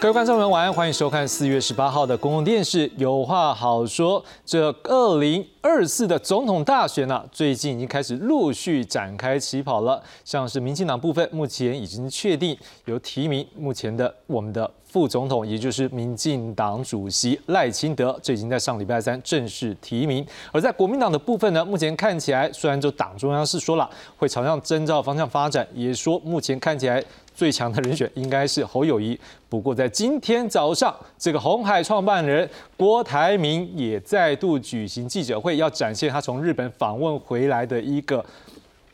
各位观众朋友，晚安，欢迎收看4月18号的公共电视。有话好说，这2024的总统大选呢，最近已经开始陆续展开起跑了。像是民进党部分，目前已经确定由提名目前的我们的副总统，也就是民进党主席赖清德，这已经在上礼拜三正式提名。而在国民党的部分呢，目前看起来，虽然就党中央是说了会朝向征召方向发展，也说目前看起来。最强的人选应该是侯友宜，不过在今天早上，这个鸿海创办人郭台铭也再度举行记者会，要展现他从日本访问回来的一个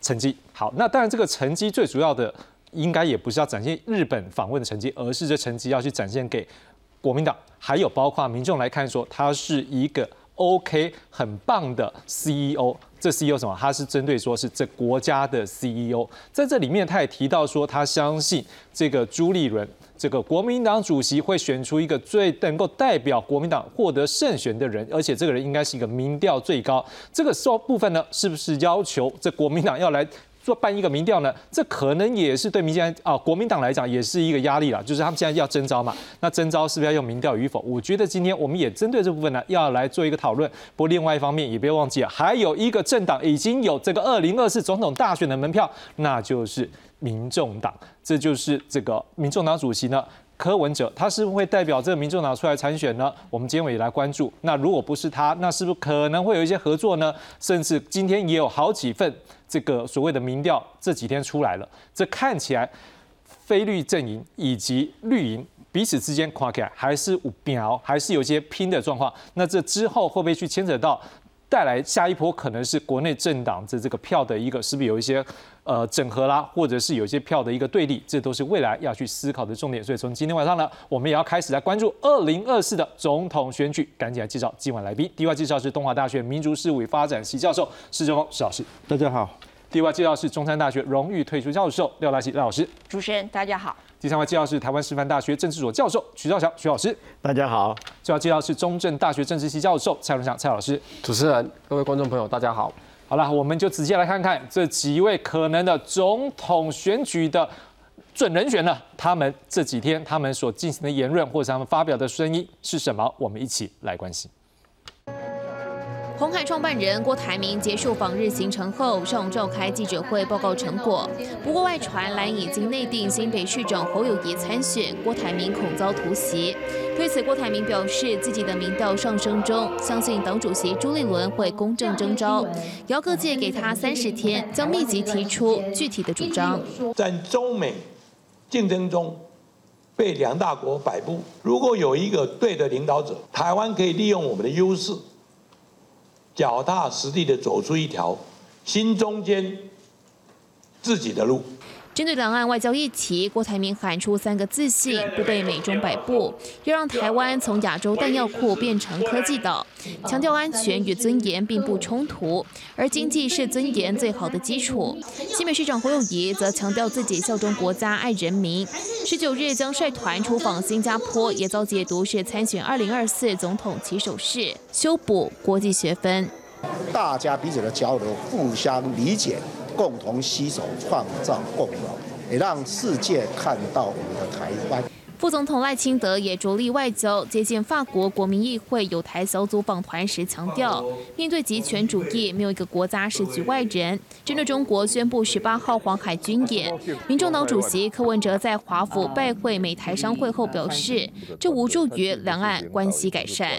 成绩。好，那当然这个成绩最主要的应该也不是要展现日本访问的成绩，而是这成绩要去展现给国民党，还有包括民众来看，说他是一个 OK 很棒的 CEO。这 CEO 什么？他是针对说是这国家的 CEO， 在这里面他也提到说，他相信这个朱立伦，这个国民党主席会选出一个最能够代表国民党获得胜选的人，而且这个人应该是一个民调最高。这个部分呢，是不是要求这国民党要来？做办一个民调呢，这可能也是对国民党来讲也是一个压力啦，就是他们现在要征召嘛，那征召是不是要用民调与否？我觉得今天我们也针对这部分呢，要来做一个讨论。不过另外一方面也别忘记了，还有一个政党已经有这个2024总统大选的门票，那就是民众党。这就是这个民众党主席呢。柯文哲他是不是会代表这个民众党出来参选呢？我们今天也来关注。那如果不是他，那是不是可能会有一些合作呢？甚至今天也有好几份这个所谓的民调，这几天出来了，这看起来非绿阵营以及绿营彼此之间看起来还是有拼，还是有一些拼的状况。那这之后会不会去牵扯到？带来下一波可能是国内政党的这个票的一个是不是有一些整合啦，或者是有一些票的一个对立，这都是未来要去思考的重点。所以从今天晚上呢，我们也要开始来关注2024的总统选举。赶紧来介绍今晚来宾，第一位介绍是东华大学民族事务与发展系教授施正峰施老师，大家好。第二位介绍是中山大学荣誉退休教授廖大喜廖老师，主持人大家好。第三位介绍是台湾师范大学政治所教授徐兆祥徐老师，大家好。最后介绍是中正大学政治系教授蔡文祥蔡老师，主持人各位观众朋友大家好。好了，我们就直接来看看这几位可能的总统选举的准人选呢，他们这几天他们所进行的言论或者他们发表的声音是什么，我们一起来关心。鸿海创办人郭台铭结束访日行程后，上午召开记者会报告成果。不过外传蓝已经内定新北市长侯友宜参选，郭台铭恐遭突袭。对此，郭台铭表示，自己的民调上升中，相信党主席朱立伦会公正征召，也要各界给他30天，将密集提出具体的主张。在中美竞争中，被两大国摆布，如果有一个对的领导者，台湾可以利用我们的优势。脚踏实地地走出一条新中间自己的路。针对两岸外交议题，郭台铭喊出3个自信：不被美中摆布，要让台湾从亚洲弹药库变成科技岛。强调安全与尊严并不冲突，而经济是尊严最好的基础。新北市长侯友宜则强调自己效忠国家、爱人民。19日将率团出访新加坡，也遭解读是参选2024总统起手式，修补国际学分。大家彼此的交流，互相理解。共同携手创造共荣，也让世界看到我们的台湾。副总统赖清德也着力外交，接见法国国民议会友台小组访团时强调，面对极权主义，没有一个国家是局外人。针对中国宣布18号黄海军演，民众党主席柯文哲在华府拜会美台商会后表示，这无助于两岸关系改善。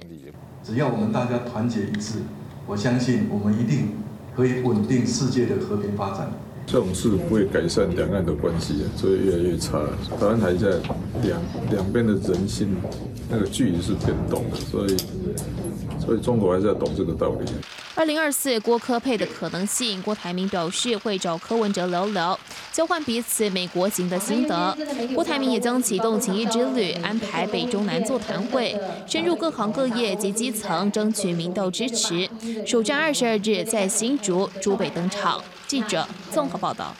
只要我们大家团结一致，我相信我们一定。可以稳定世界的和平发展，这种事不会改善两岸的关系，所以越来越差。台湾还在两边的人性那个距离是变动的，所以中国还是要懂这个道理。2024郭柯配的可能性，郭台铭表示会找柯文哲聊聊，交换彼此美国行的心得。郭台铭也将启动情谊之旅，安排北中南座谈会，深入各行各业及基层，争取民调支持。首站22日在新竹竹北登场。记者综合报道。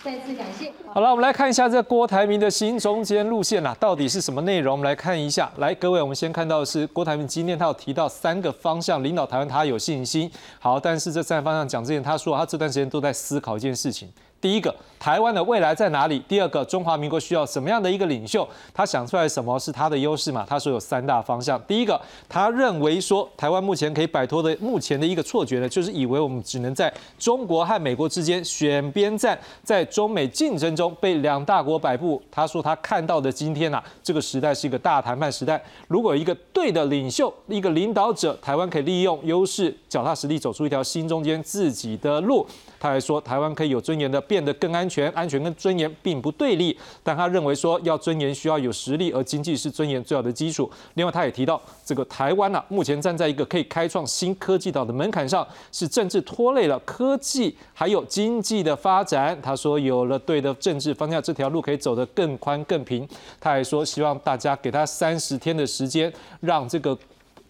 好了，我们来看一下这郭台铭的新中间路线啦，到底是什么内容？我们来看一下。来，各位，我们先看到的是郭台铭今天他有提到3个方向，领导台湾他有信心。好，但是这3个方向讲之前，他说他这段时间都在思考一件事情。第一个，台湾的未来在哪里？第二个，中华民国需要什么样的一个领袖？他想出来什么是他的优势嘛？他说有三大方向。第一个，他认为说台湾目前可以摆脱的目前的一个错觉呢，就是以为我们只能在中国和美国之间选边站，在中美竞争中被两大国摆布。他说他看到的今天啊，这个时代是一个大谈判时代。如果有一个对的领袖，一个领导者，台湾可以利用优势，脚踏实地走出一条新中间自己的路。他还说，台湾可以有尊严的变得更安全，安全跟尊严并不对立。但他认为说，要尊严需要有实力，而经济是尊严最好的基础。另外，他也提到，这个台湾啊，目前站在一个可以开创新科技岛的门槛上，是政治拖累了科技还有经济的发展。他说，有了对的政治方向，这条路可以走得更宽更平。他还说，希望大家给他30天的时间，让这个。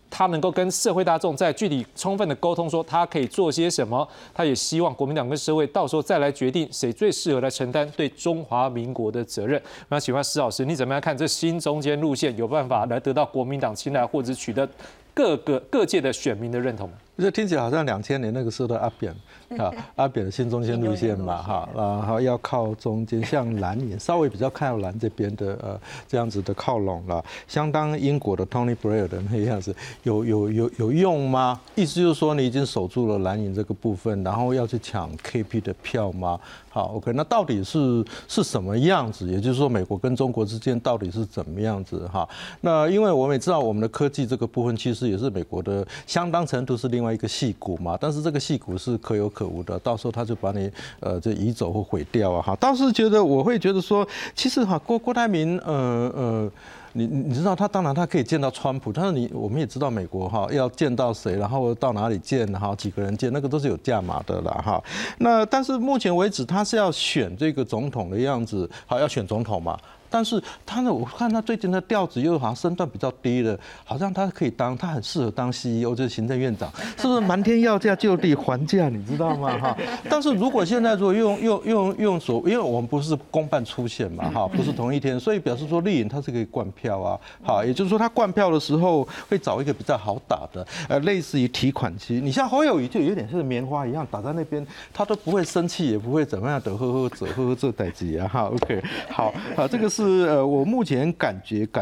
他能够跟社会大众在具体充分的沟通，说他可以做些什么。他也希望国民党跟社会到时候再来决定谁最适合来承担对中华民国的责任。那请问施老师，你怎么样看这新中间路线有办法来得到国民党青睐，或者取得各界的选民的认同？这听起来好像2000年那个时候的阿扁啊，阿扁的新中间路线嘛，哈，然后要靠中间，像蓝也稍微比较靠蓝这边的这样子的靠拢了，相当英国的 Tony Blair 的那样子，有用吗？意思就是说你已经守住了蓝营这个部分，然后要去抢 KP 的票吗？好 ，OK， 那到底是什么样子？也就是说，美国跟中国之间到底是怎么样子？哈，那因为我们也知道我们的科技这个部分其实也是美国的相当程度是另外一个矽谷嘛，但是这个矽谷是可有可无的，到时候他就把你就移走或毁掉啊！哈，倒是觉得我会觉得说，其实哈郭台铭你知道他当然他可以见到川普，但是我们也知道美国哈要见到谁，然后到哪里见哈，几个人见那个都是有价码的啦哈。那但是目前为止他是要选这个总统的样子，好要选总统嘛。但是他呢，我看他最近的调子又好像身段比较低了，好像他可以当，他很适合当 CEO， 就是行政院长，是不是瞒天要价就地还价，你知道吗？哈，但是如果现在如果用因为我们不是公办出现嘛，哈，不是同一天，所以表示说绿营他是可以灌票啊，好，也就是说他灌票的时候会找一个比较好打的，类似于提款机，你像侯友宜就有点像棉花一样打在那边，他都不会生气，也不会怎么样的呵呵这代志啊，哈 ，OK， 好，好，这个是。我目前感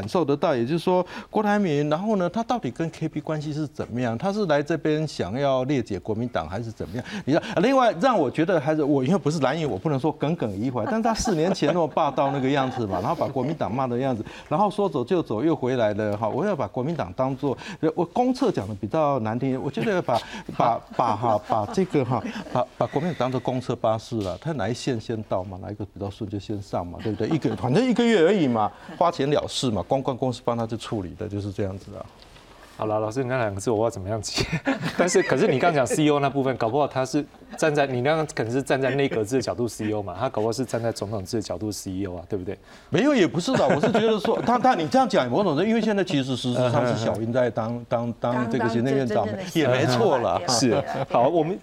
受得到，也就是说郭台铭，然后呢，他到底跟 KP 关系是怎么样？他是来这边想要裂解国民党，还是怎么样？你知道，另外让我觉得还是我因为不是蓝营，我不能说耿耿于怀，但是他4年前那么霸道那个样子嘛，然后把国民党骂的样子，然后说走就走又回来了哈。我要把国民党当作我公厕讲的比较难听，我觉得把国民党当作公车巴士了，他哪一线先到嘛，哪一个比较顺就先上嘛，对不对？一个反正1个月而已嘛，花钱了事嘛，公关公司帮他去处理的，就是这样子啊。好了，老师，你那2个字我不知道怎么样接，但是可是你刚讲 CEO 那部分，搞不好他是站在你那样，可能是站在内阁制的角度 CEO 嘛，他搞不好是站在总统制的角度 CEO 啊，对不对？没有也不是的，我是觉得说他你这样讲某种人，因为现在其实事实上是小英在当这个行政院长也没错了，是好，我们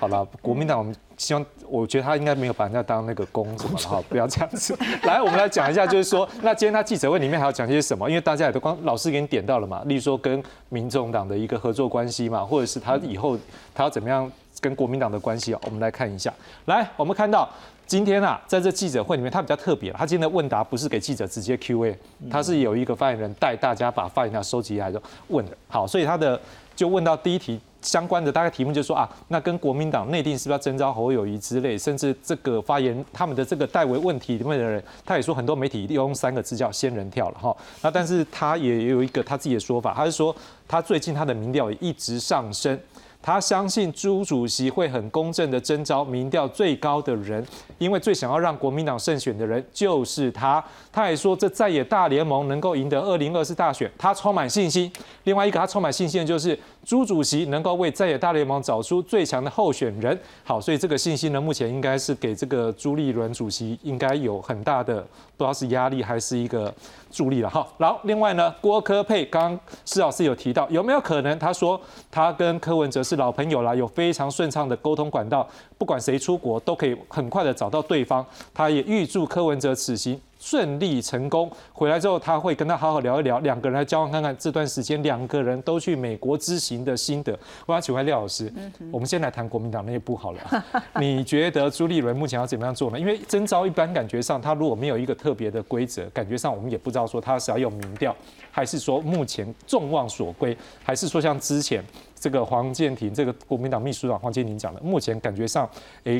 好了，国民党我们。希望我觉得他应该没有把人家当那个公主嘛，不要这样子。来，我们来讲一下，就是说，那今天他记者会里面还要讲些什么？因为大家也都光老师给你点到了嘛，例如说跟民众党的一个合作关系嘛，或者是他以后他要怎么样跟国民党的关系啊？我们来看一下。来，我们看到今天啊，在这记者会里面，他比较特别，他今天的问答不是给记者直接 Q&A， 他是有一个发言人带大家把发言人收集来的问的。好，所以他的就问到第一题。相关的大概题目就是说啊，那跟国民党内定是不是要征召侯友宜之类，甚至这个发言他们的这个代为问题里面的人，他也说很多媒体用3个字叫仙人跳了哈。那但是他也有一个他自己的说法，他是说他最近他的民调也一直上升，他相信朱主席会很公正的征召民调最高的人，因为最想要让国民党胜选的人就是他。他也说这在野大联盟能够赢得2024大选，他充满信心。另外一个他充满信心的就是。朱主席能够为在野大联盟找出最强的候选人，好，所以这个信心呢，目前应该是给这个朱立伦主席应该有很大的，不知道是压力还是一个助力了哈。然后另外呢，郭科佩刚施老师有提到，有没有可能他说他跟柯文哲是老朋友啦，有非常顺畅的沟通管道，不管谁出国都可以很快的找到对方。他也预祝柯文哲此行顺利成功。回来之后，他会跟他好好聊一聊，两个人来交换看看这段时间两个人都去美国之行的心得。我要请问廖老师，我们先来谈国民党内部好了。你觉得朱立伦目前要怎么样做呢？因为征召一般感觉上，他如果没有一个特别的规则，感觉上我们也不知道说他是要用民调，还是说目前众望所归，还是说像之前这个黄健庭，这个国民党秘书长黄健庭讲的，目前感觉上，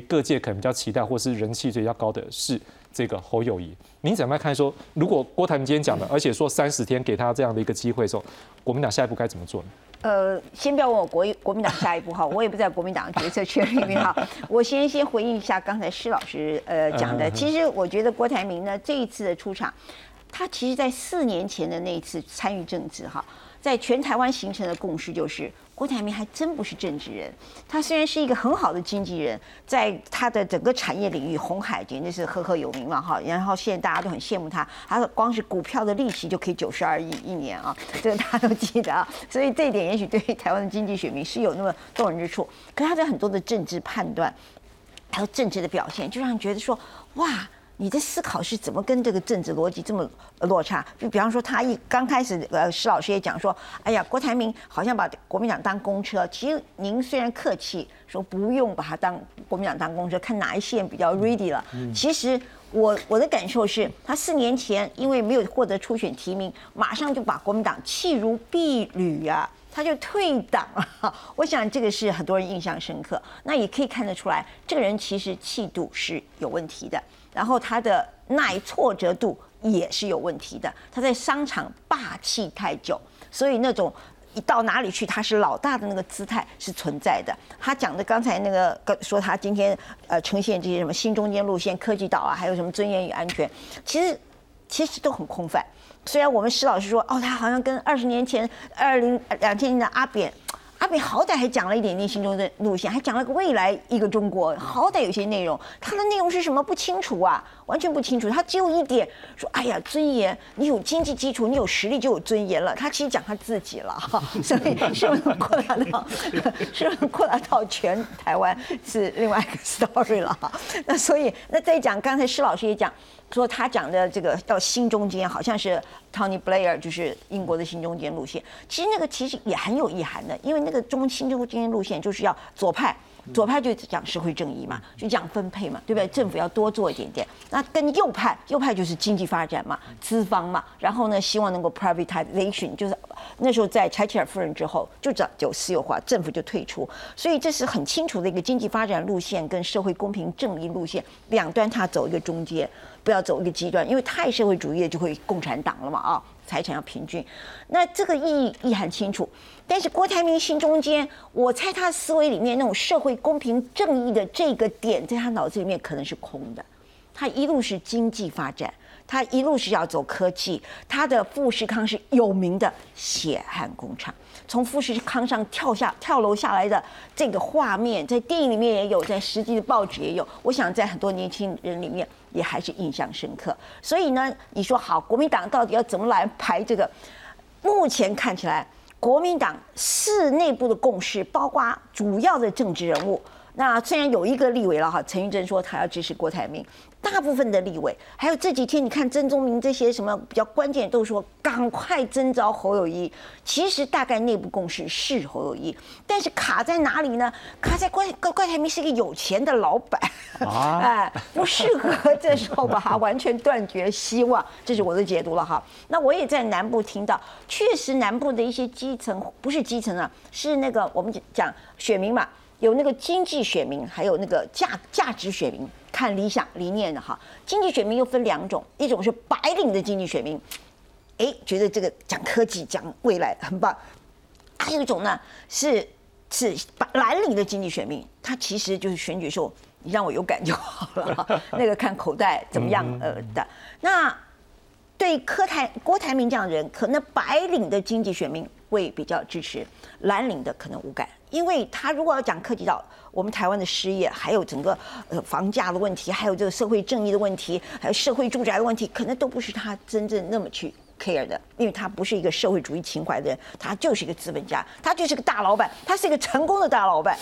各界可能比较期待或是人气比较高的是这个侯友宜。您怎么看说，如果郭台铭今天讲的，而且说30天给他这样的一个机会的时候，国民党下一步该怎么做呢？先不要问我国民党下一步哈，我也不在国民党的决策圈里面哈。我先回应一下刚才施老师讲的，其实我觉得郭台铭呢这一次的出场，他其实在4年前的那一次参与政治哈，在全台湾形成的共识就是，郭台铭还真不是政治人，他虽然是一个很好的经纪人，在他的整个产业领域，鸿海简直是赫赫有名嘛哈。然后现在大家都很羡慕他，他光是股票的利息就可以92亿一年啊，这个大家都记得啊。所以这一点也许对台湾的经济选民是有那么动人之处，可是他在很多的政治判断，还有政治的表现，就让人觉得说，哇。你的思考是怎么跟这个政治逻辑这么落差？就比方说，他刚开始，施老师也讲说，哎呀，郭台铭好像把国民党当公车。其实您虽然客气说不用把他当国民党当公车，看哪一线比较 ready 了。其实我的感受是，他4年前因为没有获得初选提名，马上就把国民党弃如敝履啊。他就退党了，我想这个是很多人印象深刻。那也可以看得出来，这个人其实气度是有问题的，然后他的耐挫折度也是有问题的。他在商场霸气太久，所以那种一到哪里去他是老大的那个姿态是存在的。他讲的刚才那个说他今天呈现这些什么新中间路线、科技岛啊，还有什么尊严与安全，其实都很空泛。虽然我们施老师说，哦，他好像跟20年前、2000年的阿扁好歹还讲了一点点心中的路线，还讲了个未来一个中国，好歹有些内容。他的内容是什么不清楚啊，完全不清楚。他只有一点说，哎呀，尊严，你有经济基础，你有实力就有尊严了。他其实讲他自己了，所以是不是扩大到全台湾是另外一个 story 了？那所以那再讲，刚才施老师也讲。说他讲的这个叫新中间，好像是 Tony Blair， 就是英国的新中间路线。其实那个其实也很有意涵的，因为那个新中间路线就是要左派就讲社会正义嘛，就讲分配嘛，对不对？政府要多做一点点。那跟右派就是经济发展嘛，资方嘛，然后呢，希望能够 privatization， 就是那时候在柴契尔夫人之后就走私有化，政府就退出，所以这是很清楚的一个经济发展路线跟社会公平正义路线，两端它走一个中间，不要走一个极端，因为太社会主义的就会共产党了嘛啊。财产要平均，那这个意义很清楚。但是郭台铭新中间，我猜他思维里面那种社会公平正义的这个点，在他脑子里面可能是空的。他一路是经济发展，他一路是要走科技，他的富士康是有名的血汗工厂。从富士康上跳楼下来的这个画面，在电影里面也有，在实际的报纸也有。我想在很多年轻人里面也还是印象深刻。所以呢，你说好，国民党到底要怎么来排这个？目前看起来，国民党内部的共识，包括主要的政治人物。那虽然有一个立委了哈，陈玉珍说他要支持郭台铭，大部分的立委，还有这几天你看曾宗明这些什么比较关键都说赶快征召侯友宜，其实大概内部共识是侯友宜，但是卡在哪里呢？卡在郭台铭是一个有钱的老板，哎，不适合这时候把他完全断绝希望，这是我的解读了哈。那我也在南部听到，确实南部的一些基层不是基层啊，是那个我们讲选民嘛。有那个经济选民，还有那个价值选民，看理想理念的哈。经济选民又分2种，一种是白领的经济选民，觉得这个讲科技、讲未来很棒；还有一种呢是蓝领的经济选民，他其实就是选举时候你让我有感就好了，那个看口袋怎么样的。那对郭台铭这样的人，可能白领的经济选民会比较支持，蓝领的可能无感。因为他如果要讲科技到我们台湾的失业，还有整个房价的问题，还有这个社会正义的问题，还有社会住宅的问题，可能都不是他真正那么去 care 的，因为他不是一个社会主义情怀的人，他就是一个资本家，他就是个大老板，他是一个成功的大老板。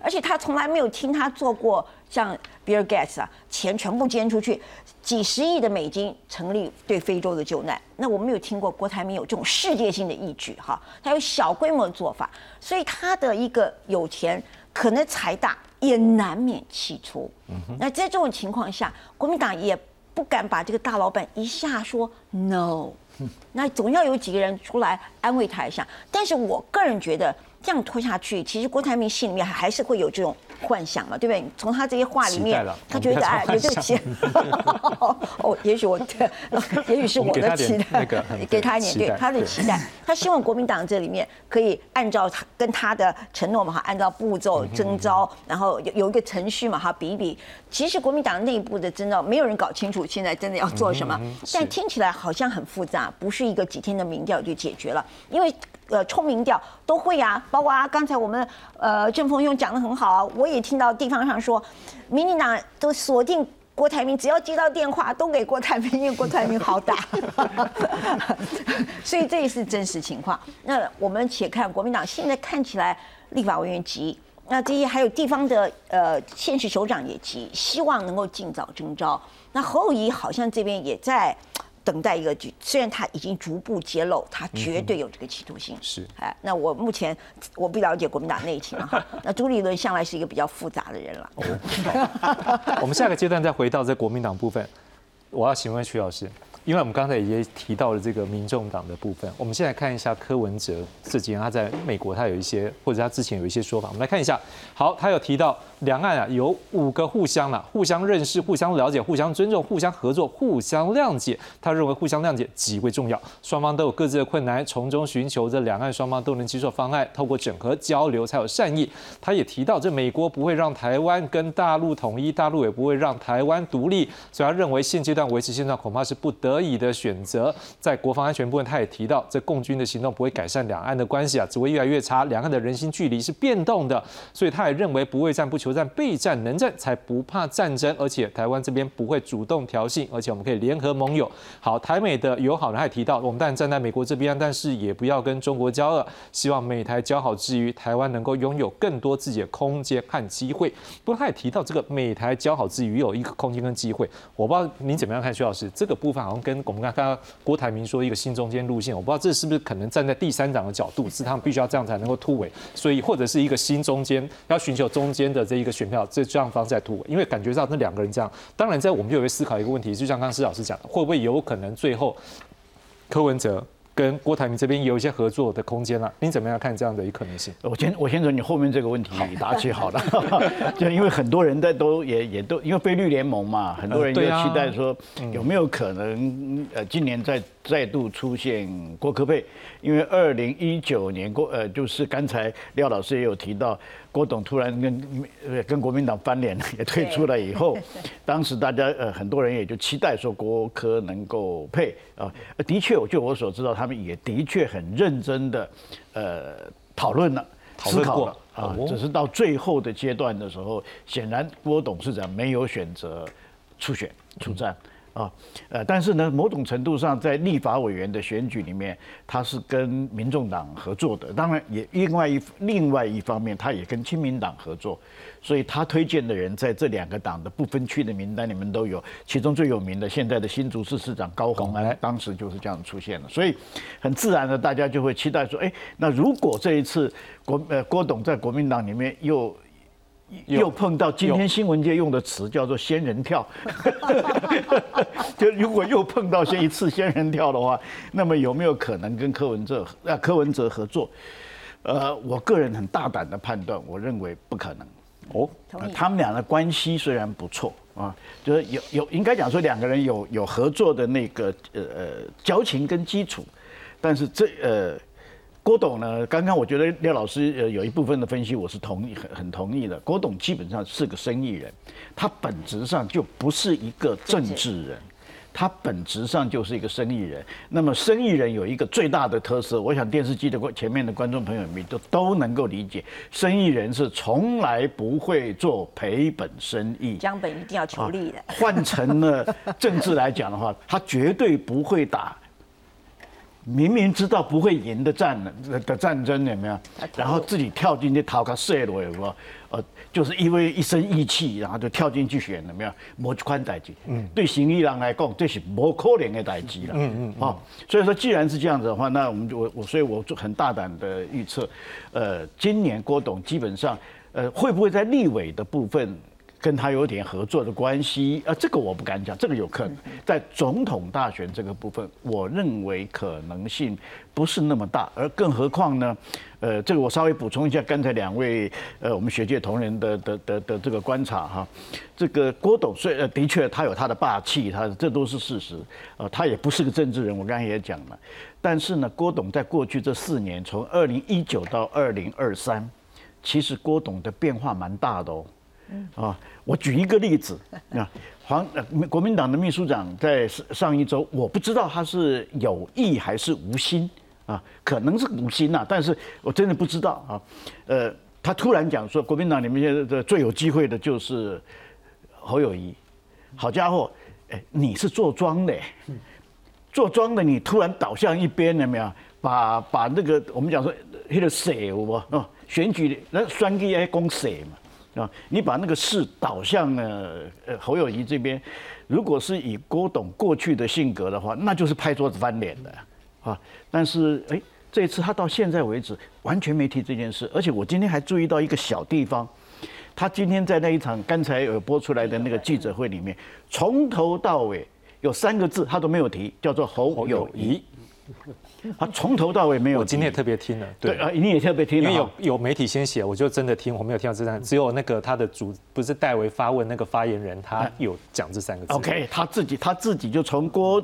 而且他从来没有听他做过像 Bill Gates 啊，钱全部捐出去，几十亿的美金成立对非洲的救难。那我没有听过郭台铭有这种世界性的义举哈，他有小规模的做法，所以他的一个有钱可能财大也难免气粗。那在这种情况下，国民党也不敢把这个大老板一下说 no， 那总要有几个人出来安慰他一下。但是我个人觉得这样拖下去，其实郭台铭心里面还是会有这种幻想嘛，对不对？从他这些话里面，他觉得哎，有这个期待。哦，也许我，也许是我的期待，给他一点对他的期待。他希望国民党这里面可以按照他跟他的承诺嘛，哈，按照步骤征召，然后有一个程序嘛，哈，比一比。其实国民党内部的征召，没有人搞清楚现在真的要做什么，但听起来好像很复杂，不是一个几天的民调就解决了，因为。冲民调都会啊，包括啊，刚才我们郑峰庸讲得很好啊，我也听到地方上说，民进党都锁定郭台铭，只要接到电话都给郭台铭，因为郭台铭好打，所以这也是真实情况。那我们且看国民党现在看起来立法委员急，那这些还有地方的县市首长也急，希望能够尽早征召。那侯友宜好像这边也在。等待一个局，虽然他已经逐步揭露，他绝对有这个企图心。是，哎，那我目前我不了解国民党内情了哈。那朱立伦向来是一个比较复杂的人了。我们下个阶段再回到在国民党部分，我要请问徐老师，因为我们刚才也提到了这个民众党的部分，我们先来看一下柯文哲之前他在美国他有一些，或者他之前有一些说法，我们来看一下。好，他有提到两岸啊有5个互相啦，互相认识、互相了解、互相尊重、互相合作、互相谅解。他认为互相谅解极为重要，双方都有各自的困难，从中寻求这两岸双方都能接受方案，透过整合交流才有善意。他也提到这美国不会让台湾跟大陆统一，大陆也不会让台湾独立，所以他认为现阶段维持现状恐怕是不得已的选择。在国防安全部分，他也提到，这共军的行动不会改善两岸的关系啊，只会越来越差。两岸的人心距离是变动的，所以他也认为不畏战不求战，备战能战才不怕战争。而且台湾这边不会主动挑衅，而且我们可以联合盟友。好，台美的友好呢，他也提到，我们当然站在美国这边，但是也不要跟中国交恶。希望美台交好之余，台湾能够拥有更多自己的空间和机会。不过他也提到，这个美台交好之余有一个空间跟机会，我不知道您怎么样看，徐老师这个部分好像。跟我们刚刚郭台铭说一个新中间路线，我不知道这是不是可能站在第三党的角度，是他们必须要这样才能够突围，所以或者是一个新中间，要寻求中间的这一个选票，这样方式在突围，因为感觉到那两个人这样，当然在我们就有思考一个问题，就像刚刚施老师讲的，会不会有可能最后柯文哲跟郭台铭这边有一些合作的空间了，你怎么样看这样的一可能性？我先从你后面这个问题答起好了，就因为很多人在也都因为非绿联盟嘛，很多人就期待说有没有可能今年再度出现郭柯配，因为2019年就是刚才廖老师也有提到，郭董突然跟国民党翻脸也退出了以后，当时大家很多人也就期待说郭柯能够配啊，的确，就我所知道他。他们也的确很认真的，讨论了、思考了啊，只是到最后的阶段的时候，显然郭董事长没有选择出战啊，但是呢，某种程度上在立法委员的选举里面，他是跟民众党合作的，当然也另外一方面，他也跟亲民党合作，所以他推荐的人在这2个党的不分区的名单里面都有，其中最有名的现在的新竹市市长高虹安，当时就是这样出现了，所以很自然的大家就会期待说，哎，那如果这一次郭董在国民党里面又碰到今天新闻界用的词叫做仙人跳，就如果又碰到一次仙人跳的话，那么有没有可能跟柯文哲合作？我个人很大胆的判断，我认为不可能。哦，他们俩的关系虽然不错啊，就是有应该讲说两个人有合作的那个交情跟基础，但是郭董呢？刚刚我觉得廖老师有一部分的分析，我是很同意的。郭董基本上是个生意人，他本质上就不是一个政治人，他本质上就是一个生意人。那么生意人有一个最大的特色，我想电视机的前面的观众朋友们都能够理解，生意人是从来不会做赔本生意，将本一定要求利的。换成了政治来讲的话，他绝对不会打明明知道不会赢的战争有没有？然后自己跳进去逃个射了有没有？就是因为一身义气，然后就跳进去选了没有？某款代志，对行医人来讲，这是无可能的代志了。哦，所以说既然是这样子的话，那我就很大胆的预测，今年郭董基本上，会不会在立委的部分？跟他有点合作的关系，这个我不敢讲，这个有可能在总统大选这个部分，我认为可能性不是那么大，而更何况呢，这个我稍微补充一下刚才两位我们学界同仁的这个观察哈，这个郭董虽然的确他有他的霸气，他这都是事实，他也不是个政治人，我刚才也讲了，但是呢，郭董在过去这4年，从2019到2023，其实郭董的变化蛮大的哦。啊，我举一个例子啊，国民党的秘书长在上一周，我不知道他是有意还是无心啊，可能是无心呐，但是我真的不知道啊。他突然讲说，国民党里面现在最有机会的就是侯友宜，好家伙，你是坐庄的，坐庄的你突然倒向一边了没有？把那个我们讲说那个水有无？哦，选举那选举要讲水嘛。啊，你把那个事导向侯友宜这边，如果是以郭董过去的性格的话，那就是拍桌子翻脸的啊。但是这一次他到现在为止完全没提这件事，而且我今天还注意到一个小地方，他今天在那一场刚才有播出来的那个记者会里面，从头到尾有3个字他都没有提，叫做侯友宜。他从头到尾没有。我今天也特别听了，对啊，你也特别听了，因为有媒体先写，我就真的听，我没有听到这3个，只有那个他的主不是戴维发问那个发言人，他有讲这3个字。OK， 他自己就从郭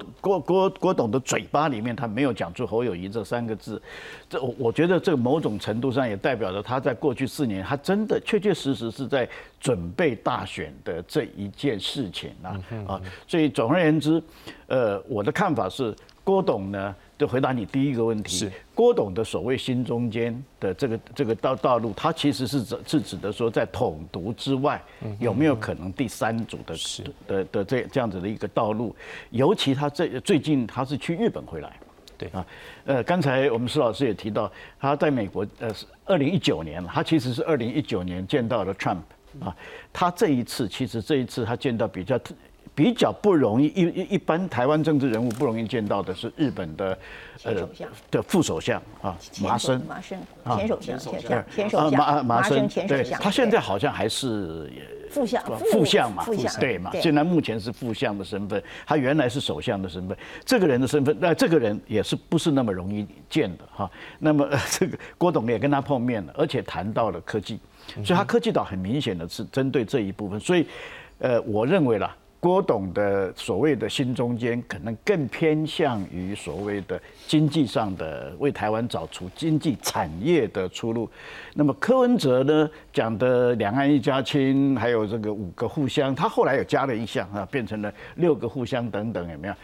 董的嘴巴里面，他没有讲出侯友宜这3个字，这我觉得这某种程度上也代表着他在过去4年，他真的确确实实是在准备大选的这一件事情啊，所以总而言之，我的看法是郭董呢。就回答你第一个问题，是郭董的所谓新中间的这个道路，它其实是指的说，在统独之外，有没有可能第三组的这样子的一个道路？尤其他最近他是去日本回来，对啊，刚才我们施老师也提到，他在美国2019年，他其实是2019年见到了 Trump 啊，他这一次他见到比较不容易，一般台湾政治人物不容易见到的是日本的副首相啊，麻生，对，他现在好像还是副相嘛，对嘛，现在目前是副相的身份，他原来是首相的身份，这个人的身份，那这个人也是不是那么容易见的哈？那么这个郭董也跟他碰面了，而且谈到了科技，所以他科技岛很明显的是针对这一部分，所以我认为啦。郭董的所谓的新中间，可能更偏向于所谓的经济上的为台湾找出经济产业的出路。那么柯文哲呢讲的两岸一家亲，还有这个5个互相，他后来有加了一项啊，变成了6个互相等等，有没有？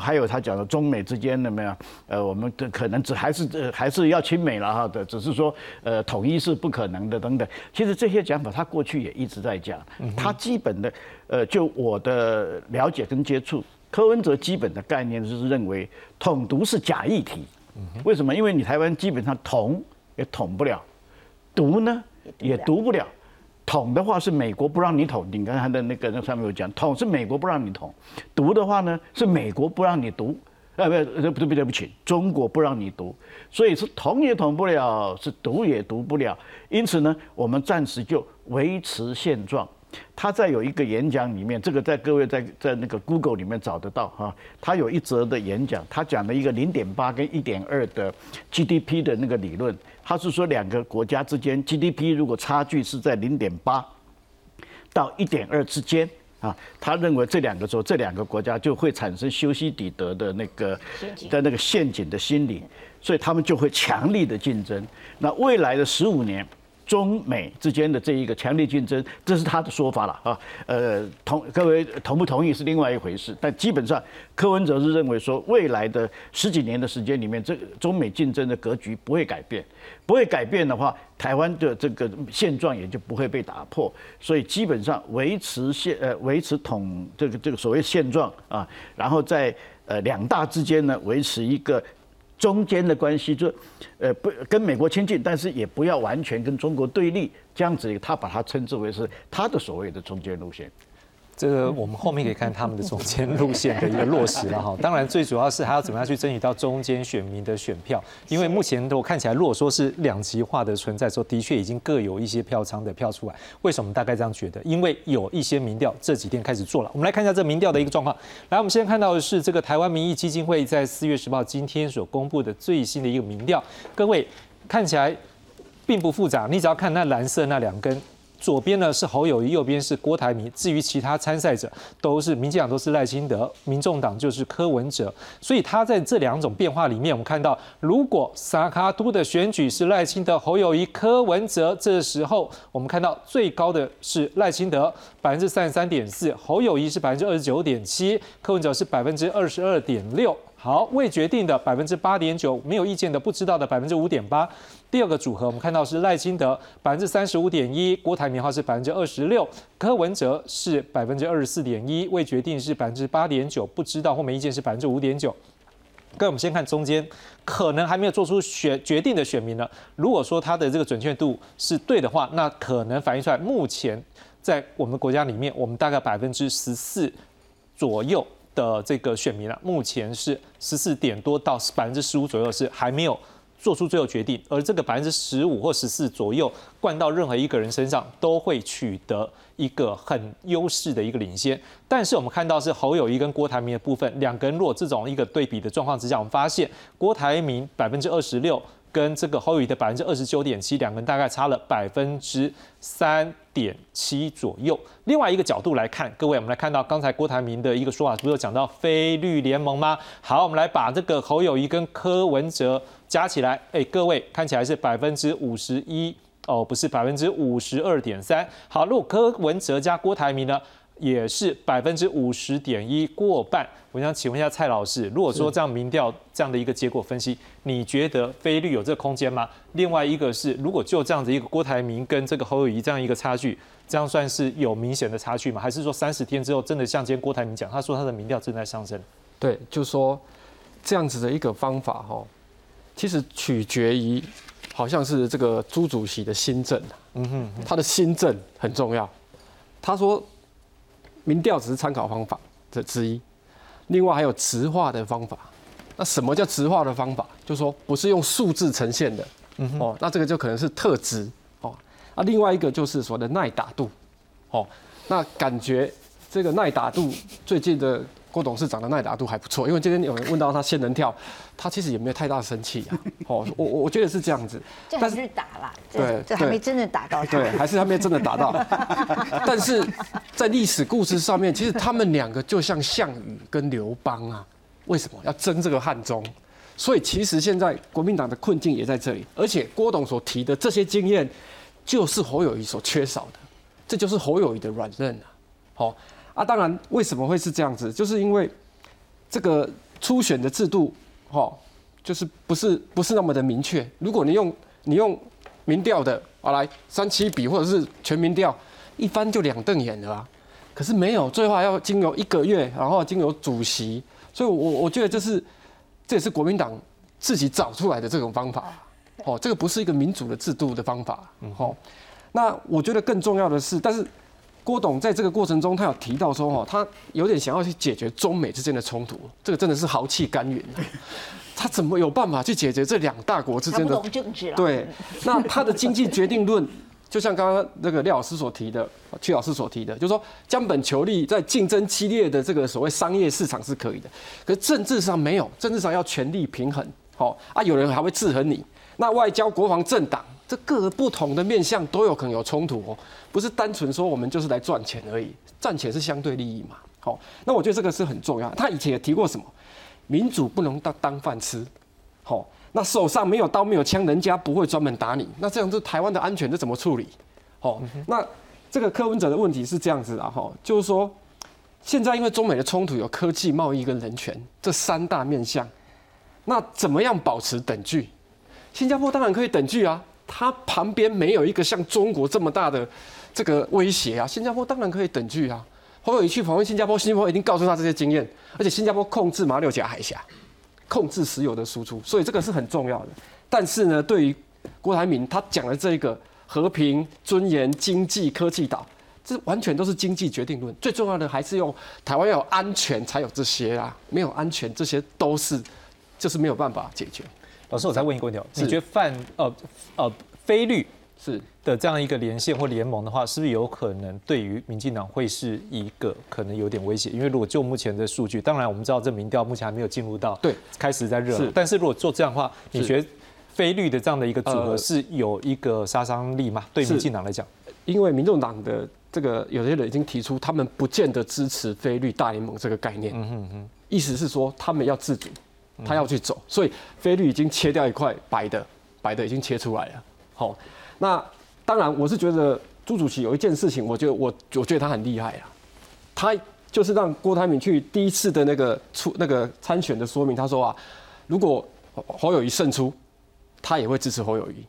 还有他讲的中美之间有没有？我们可能还是要亲美了哈的，只是说统一是不可能的等等。其实这些讲法他过去也一直在讲，他基本的。就我的了解跟接触，柯文哲基本的概念就是认为统独是假议题。为什么？因为你台湾基本上统也统不了，独呢也独不了。统的话是美国不让你统，你看他的那上面有讲，统是美国不让你统；独的话呢是美国不让你独，对不起，中国不让你独。所以是统也统不了，是独也独不了。因此呢，我们暂时就维持现状。他在有一个演讲里面，这个在各位在那个 Google 里面找得到哈。他有一则的演讲，他讲了一个0.8跟1.2的 GDP 的那个理论。他是说两个国家之间 GDP 如果差距是在0.8到1.2之间啊，他认为这两个国家就会产生修昔底德的那个陷阱的心理，所以他们就会强力的竞争。那未来的15年。中美之间的这一个强力竞争，这是他的说法了啊。各位同不同意是另外一回事，但基本上柯文哲是认为说，未来的10几年的时间里面，这中美竞争的格局不会改变，不会改变的话，台湾的这个现状也就不会被打破，所以基本上维持这个所谓现状啊，然后在两大之间呢维持一个中间的关系，就不跟美国亲近，但是也不要完全跟中国对立，这样子他把它称之为是他的所谓的中间路线。这个我们后面可以看他们的中间路线的一个落实了哈。当然，最主要是还要怎么样去争取到中间选民的选票，因为目前我看起来，如果说是两极化的存在的时候，的确已经各有一些票仓的票出来。为什么大概这样觉得？因为有一些民调这几天开始做了。我们来看一下这民调的一个状况。来，我们先看到的是这个台湾民意基金会在4月10号今天所公布的最新的一个民调。各位看起来并不复杂，你只要看那蓝色那两根。左边呢是侯友宜，右边是郭台铭。至于其他参赛者，都是民进党，都是赖清德，民众党就是柯文哲。所以他在这两种变化里面，我们看到，如果撒卡都的选举是赖清德、侯友宜、柯文哲，这时候我们看到最高的是赖清德33.4%，侯友宜是29.7%，柯文哲是22.6%。好，未决定的8.9%，没有意见的、不知道的5.8%。第二个组合，我们看到是赖清德35.1%，郭台铭号是26%，柯文哲是24.1%，未决定是8.9%，不知道或没意见是5.9%。各位，我们先看中间可能还没有做出决定的选民呢，如果说他的这个准确度是对的话，那可能反映出来，目前在我们国家里面，我们大概14%左右。的这个选民啊，目前是14点多到15%左右，是还没有做出最后决定。而这个15%或14%左右，灌到任何一个人身上，都会取得一个很优势的一个领先。但是我们看到是侯友宜跟郭台铭的部分，两个人若这种一个对比的状况之下，我们发现郭台铭26%跟这个侯友宜的29.7%，两个人大概差了3.7%左右。另外一个角度来看，各位，我们来看到刚才郭台铭的一个说法，不是有讲到非绿联盟吗？好，我们来把这个侯友宜跟柯文哲加起来，各位看起来是51%，哦，不是52.3%。好，如果柯文哲加郭台铭呢，也是50.1%，过半。我想请问一下蔡老师，如果说这样民调这样的一个结果分析，你觉得非绿有这个空间吗？另外一个是，如果就这样子一个郭台铭跟这个侯友宜这样一个差距，这样算是有明显的差距吗？还是说30天之后真的像今天郭台铭讲，他说他的民调正在上升？对，就是说这样子的一个方法哈，其实取决于好像是这个朱主席的新政，他的新政很重要。他说，民调只是参考方法的之一，另外还有质化的方法。那什么叫质化的方法？就是说不是用数字呈现的，哦，那这个就可能是特质哦。啊，另外一个就是所谓的耐打度，哦，那感觉这个耐打度，最近的郭董事长的耐打度还不错，因为今天有人问到他仙人跳，他其实也没有太大生气啊。哦，我觉得是这样子，这还是打啦，对，这还没真的打到他，对，还是还没真的打到。但是在历史故事上面，其实他们两个就像项羽跟刘邦啊，为什么要争这个汉中？所以其实现在国民党的困境也在这里，而且郭董所提的这些经验，就是侯友宜所缺少的，这就是侯友宜的软肋啊。好。啊，当然，为什么会是这样子？就是因为这个初选的制度，就是不是那么的明确。如果你用民调的啊来37比或者是全民调，一翻就两瞪眼了啊。可是没有，最后还要经由1个月，然后经由主席，所以我觉得这也是国民党自己找出来的这种方法。哦，这个不是一个民主的制度的方法。哦，那我觉得更重要的是，但是。郭董在这个过程中，他有提到说，他有点想要去解决中美之间的冲突，这个真的是豪气干云啊！他怎么有办法去解决这两大国之间的？他不懂政治啦。对，那他的经济决定论，就像刚刚那个廖老师所提的，屈老师所提的，就是说将本求利，在竞争激烈的这个所谓商业市场是可以的，可是政治上没有，政治上要权力平衡。好啊，有人还会制衡你。那外交、国防、政党。这各个不同的面向都有可能有冲突哦，不是单纯说我们就是来赚钱而已，赚钱是相对利益嘛。好，那我觉得这个是很重要。他以前也提过什么，民主不能当饭吃。好，那手上没有刀没有枪，人家不会专门打你，那这样子台湾的安全是怎么处理？好，那这个柯文哲的问题是这样子啊，就是说现在因为中美的冲突有科技、贸易跟人权这3大面向，那怎么样保持等距？新加坡当然可以等距啊。它旁边没有一个像中国这么大的这个威胁啊，新加坡当然可以等距啊。侯友宜去访问新加坡，新加坡一定告诉他这些经验，而且新加坡控制马六甲海峡，控制石油的输出，所以这个是很重要的。但是呢，对于郭台铭他讲的这个和平、尊严、经济、科技岛，这完全都是经济决定论。最重要的还是用台湾要有安全才有这些啊，没有安全这些都是就是没有办法解决。老师，我再问一个问题，你觉得非绿是的这样一个连线或联盟的话，是不是有可能对于民进党会是一个可能有点威胁？因为如果就目前的数据，当然我们知道这民调目前还没有进入到对开始在热，但是如果做这样的话，你觉得非绿的这样的一个组合是有一个杀伤力吗？对民进党来讲，因为民众党的这个有些人已经提出，他们不见得支持非绿大联盟这个概念，意思是说他们要自主，他要去走，所以非绿已经切掉一块白的已经切出来了。好，那当然，我是觉得朱主席有一件事情，我觉得他很厉害啊，他就是让郭台铭去第一次的那个参选的说明，他说啊，如果侯友宜胜出，他也会支持侯友宜。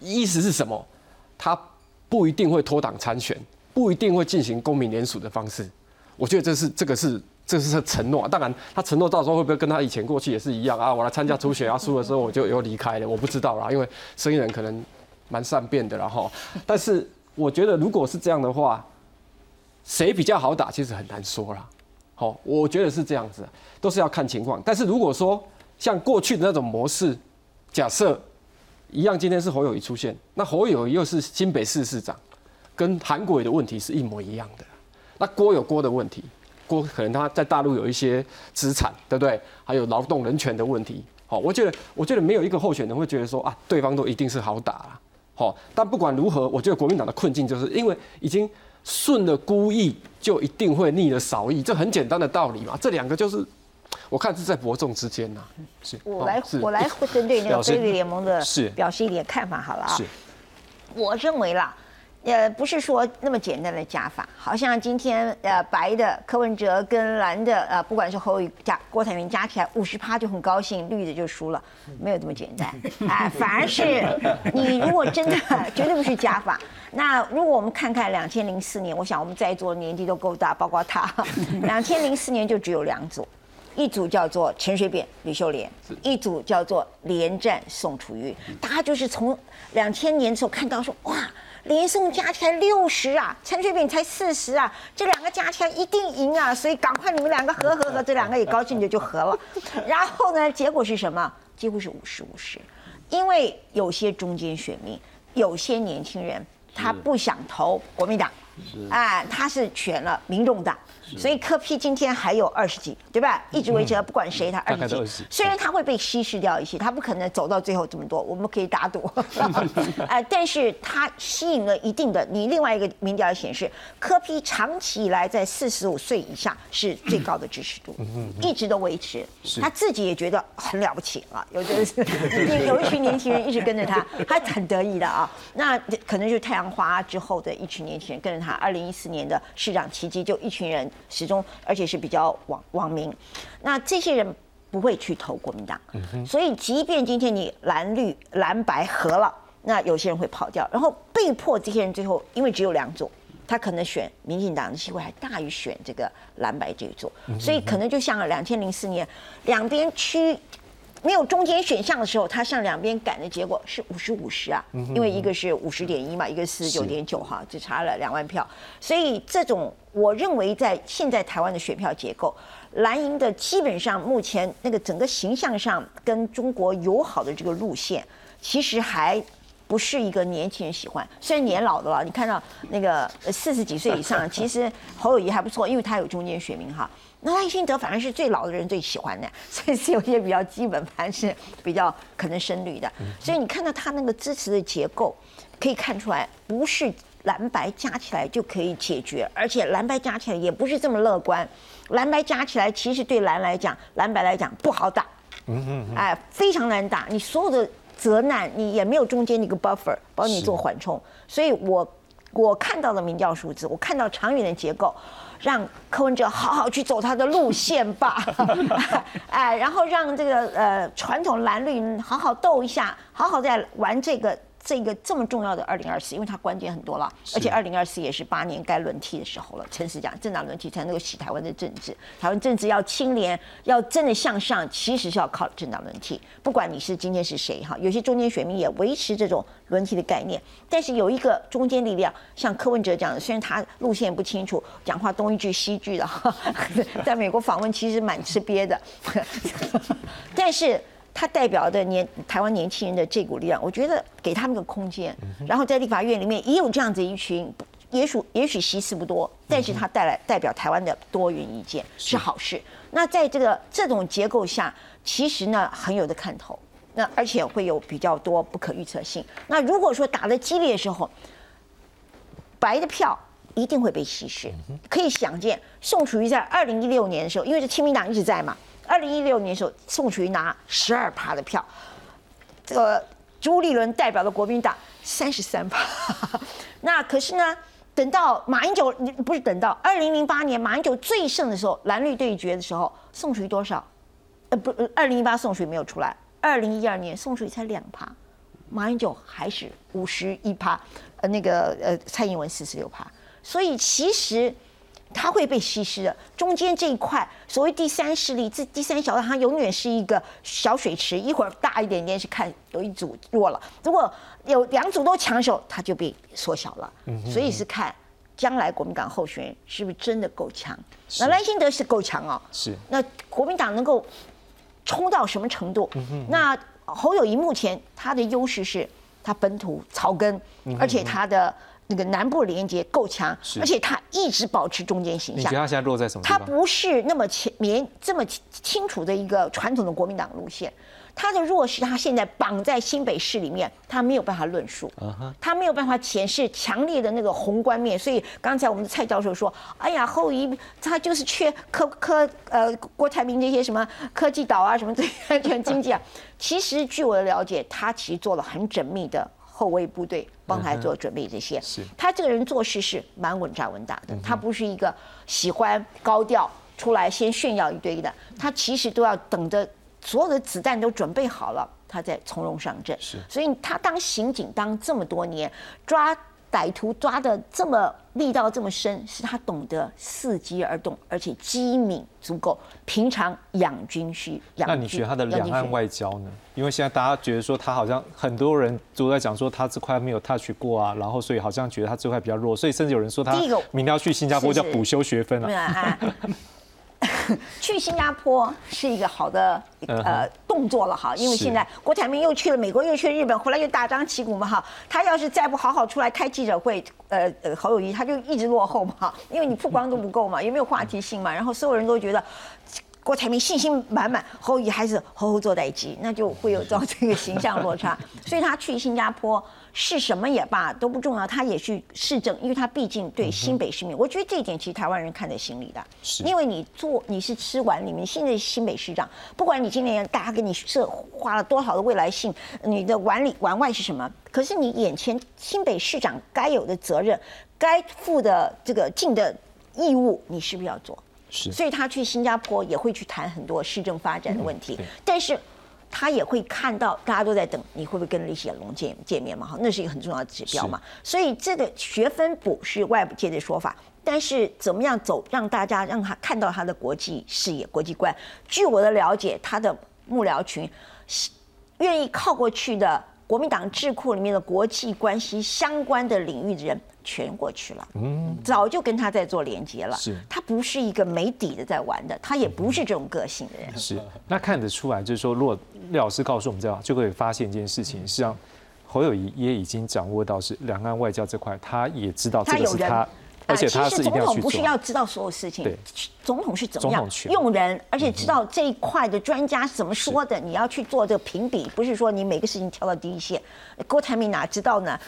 意思是什么？他不一定会脱党参选，不一定会进行公民联署的方式。我觉得这是承诺，当然他承诺到时候会不会跟他以前过去也是一样啊？我来参加初选啊，输的时候我就又离开了，我不知道啦，因为生意人可能蛮善变的啦哈。但是我觉得如果是这样的话，谁比较好打其实很难说啦。好，我觉得是这样子，都是要看情况。但是如果说像过去的那种模式，假设一样，今天是侯友宜出现，那侯友宜又是新北市市长，跟韩国瑜的问题是一模一样的。那郭有郭的问题。郭可能他在大陆有一些资产，对不对？还有劳动人权的问题。好，我觉得没有一个候选人会觉得说啊，对方都一定是好打啦。好，但不管如何，我觉得国民党的困境就是因为已经顺了孤意，就一定会逆了少意，这很简单的道理嘛。这两个就是我看是在伯仲之间呐。是，我来针对那个非绿联盟的表示一点看法好了啊。我认为啦。不是说那么简单的加法，好像今天白的柯文哲跟蓝的不管是侯友宜加郭台铭加起来50%就很高兴，绿的就输了，没有这么简单啊，反而是你如果真的绝对不是加法，那如果我们看看2004年，我想我们在座年纪都够大，包括他，2004年就只有2组，一组叫做陈水扁、吕秀莲，一组叫做连战、宋楚瑜，大家就是从2000年的时候看到说哇。连宋加起来60啊，陈水扁才40啊，这两个加起来一定赢啊，所以赶快你们两个合，这两个也高兴的就合了。然后呢，结果是什么？几乎是50-50，因为有些中间选民，有些年轻人他不想投国民党，他是选了民众党，所以柯 P 今天还有20几，对吧？一直维持了，不管谁他20几，虽然他会被稀释掉一些，他不可能走到最后这么多，我们可以打赌，但是他吸引了一定的。你另外一个民调显示，柯 P 长期以来在45岁以下是最高的支持度，一直都维持，他自己也觉得很了不起啊，有一群年轻人一直跟着他，他很得意的啊。那可能就是太阳花之后的一群年轻人跟着他。2014年的市长奇迹，就一群人始终，而且是比较网民，那这些人不会去投国民党，所以即便今天你蓝白合了，那有些人会跑掉，然后被迫这些人最后因为只有2组，他可能选民进党的机会还大于选这个蓝白这一组，所以可能就像2004年两边区。没有中间选项的时候，他向两边赶的结果是50-50啊，因为一个是50.1嘛，一个49.9哈，只差了2万票。所以这种我认为在现在台湾的选票结构，蓝营的基本上目前那个整个形象上跟中国友好的这个路线，其实还不是一个年轻人喜欢。虽然年老的了，你看到那个40几岁以上，其实侯友宜还不错，因为他有中间选民哈。那赖清德反而是最老的人最喜欢的，所以是有些比较基本盘是比较可能深绿的，所以你看到他那个支持的结构，可以看出来不是蓝白加起来就可以解决，而且蓝白加起来也不是这么乐观，蓝白加起来其实对蓝白来讲不好打，哎，非常难打，你所有的责难你也没有中间一个 buffer 帮你做缓冲，所以我看到的民调数字，我看到长远的结构。让柯文哲好好去走他的路线吧，哎，然后让这个传统蓝绿好好斗一下，好好在玩这个这个这么重要的2024，因为它关键很多了，而且2024也是8年该轮替的时候了。诚实讲，政党轮替才能够洗台湾的政治，台湾政治要清廉，要真的向上，其实是要靠政党轮替。不管你是今天是谁哈，有些中间选民也维持这种轮替的概念，但是有一个中间力量，像柯文哲讲的，虽然他路线不清楚，讲话东一句西一句的，在美国访问其实蛮吃瘪的，但是他代表的台湾年轻人的这股力量，我觉得给他们个空间，然后在立法院里面也有这样子一群，也许席次不多，但是他代表台湾的多元意见是好事。那在这种结构下，其实呢很有的看头，那而且会有比较多不可预测性。那如果说打得激烈的时候，白的票一定会被稀释，可以想见，宋楚瑜在2016年的时候，因为这亲民党一直在嘛，2016年的时候，宋楚瑜拿12%的票，这个朱立伦代表的国民党33%。那可是呢，等到马英九不是等到2008年马英九最盛的时候，蓝绿对决的时候，宋楚瑜多少？不，2018宋楚瑜没有出来，2012年宋楚瑜才2%，马英九还是51%，蔡英文46%。所以其实它会被稀释的，中间这一块所谓第三势力，这第三小党，它永远是一个小水池，一会儿大一点点是看有一组弱了，如果有两组都抢手，它就被缩小了。所以是看将来国民党候选人是不是真的够强。那赖清德是够强哦，是。那国民党能够冲到什么程度？那侯友宜目前他的优势是他本土草根，而且他的那个南部连结够强，而且他一直保持中间形象。你觉得他现在落在什么地方？他不是那么这么清楚的一个传统的国民党路线。他的弱势，他现在绑在新北市里面，他没有办法论述，他没有办法显示强烈的那个宏观面。所以刚才我们的蔡教授说，哎呀，侯友宜他就是缺郭台铭这些什么科技岛啊，什么这些安全经济啊。其实据我的了解，他其实做了很缜密的后卫部队帮他做准备，这些他这个人做事是蛮稳扎稳打的，他不是一个喜欢高调出来先炫耀一堆的，他其实都要等着所有的子弹都准备好了，他再从容上阵。所以他当刑警当这么多年，抓歹徒抓的这么力道这么深，是他懂得伺机而动，而且机敏足够，平常养军需。那你学他的两岸外交呢？因为现在大家觉得说他好像很多人都在讲说他这块没有 touch 过啊，然后所以好像觉得他这块比较弱，所以甚至有人说他明天要去新加坡叫补修学分啊。去新加坡是一个好的动作了哈，因为现在郭台铭又去了美国，又去日本，回来又大张旗鼓嘛哈。他要是再不好好出来开记者会，侯友宜他就一直落后嘛，因为你曝光度不够嘛，也没有话题性嘛，然后所有人都觉得郭台铭信心满满，侯友宜还是吼吼做代志，那就会有造成这个形象落差。所以他去新加坡是什么也罢都不重要，他也去市政，因为他毕竟对新北市民，我觉得这一点其实台湾人看在心里的，因为你是吃碗里面，现在新北市长，不管你今年大家给你花了多少的未来性，你的碗外是什么，可是你眼前新北市长该有的责任，该负的这个尽的义务，你是不是要做？所以他去新加坡也会去谈很多市政发展的问题，但是他也会看到大家都在等你会不会跟李显龙见面嘛？那是一个很重要的指标嘛。所以这个学分补是外部界的说法，但是怎么样走让大家让他看到他的国际视野、国际观？据我的了解，他的幕僚群愿意靠过去的国民党智库里面的国际关系相关的领域的人全过去了，早就跟他在做连接了。他不是一个没底的在玩的，他也不是这种个性的人。是，那看得出来，就是说，如果廖老师告诉我们这样，就可以发现一件事情，实际上侯友宜也已经掌握到是两岸外交这块，他也知道这个是他。而且他是一定要去做，其实总统不是要知道所有事情，总统是怎么样用人，而且知道这一块的专家怎么说的，你要去做这个评比，不是说你每个事情跳到第一线。郭台铭哪知道呢？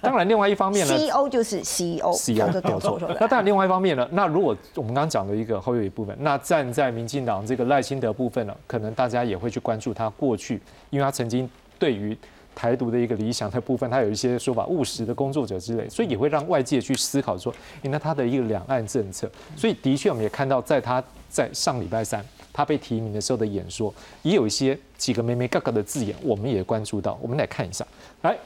当然，另外一方面呢 ，CEO 就是 CEO，CEO 都掉错。那当然，另外一方面呢，那如果我们刚刚讲的一个侯友宜部分，那站在民进党这个赖清德部分呢，可能大家也会去关注他过去，因为他曾经对于台独的一个理想的部分，他有一些说法，务实的工作者之类，所以也会让外界去思考说，那他的一个两岸政策。所以的确，我们也看到，在他在上礼拜三他被提名的时候的演说，也有一些几个眉眉角角的字眼，我们也关注到。我们来看一下，来，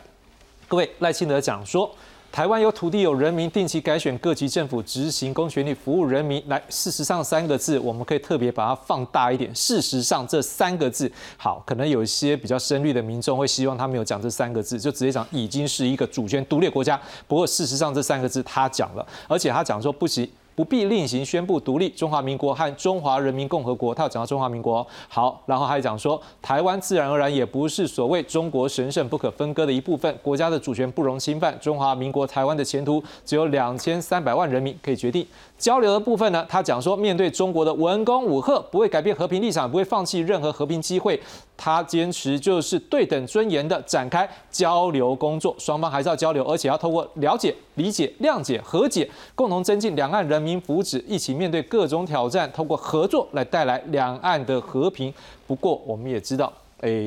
各位，赖清德讲说，台湾由土地有人民定期改选各级政府，执行公权力，服务人民。来，事实上三个字，我们可以特别把它放大一点。事实上这三个字，好，可能有一些比较深绿的民众会希望他没有讲这三个字，就直接讲已经是一个主权独立国家。不过事实上这三个字他讲了，而且他讲说不行。不必另行宣布独立中华民国和中华人民共和国，他有讲到中华民国。好，然后还讲说，台湾自然而然也不是所谓中国神圣不可分割的一部分，国家的主权不容侵犯。中华民国台湾的前途只有2300万人民可以决定。交流的部分呢，他讲说，面对中国的文攻武吓，不会改变和平立场，不会放弃任何和平机会。他坚持就是对等尊严的展开交流工作，双方还是要交流，而且要透过了解、理解、谅解、和解，共同增进两岸人民福祉，一起面对各种挑战，透过合作来带来两岸的和平。不过我们也知道，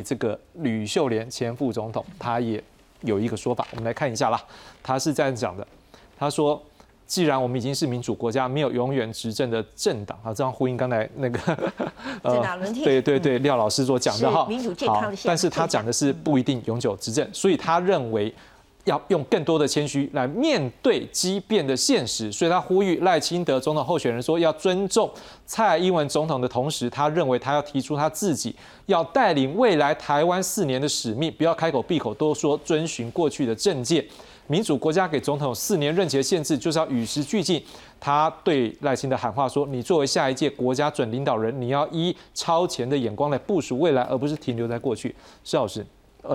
这个吕秀莲前副总统他也有一个说法，我们来看一下啦。他是这样讲的，他说，既然我们已经是民主国家，没有永远执政的政党啊，这样呼应刚才那个政党轮替，对，廖老师所讲的哈，民主健康的，但是他讲的是不一定永久执政，所以他认为要用更多的谦虚来面对激变的现实，所以他呼吁赖清德总统候选人说要尊重蔡英文总统的同时，他认为他要提出他自己要带领未来台湾4年的使命，不要开口闭口多说，遵循过去的政见。民主国家给总统4年任期的限制，就是要与时俱进。他对赖清德喊话说：“你作为下一届国家准领导人，你要以超前的眼光来部署未来，而不是停留在过去。”施老师，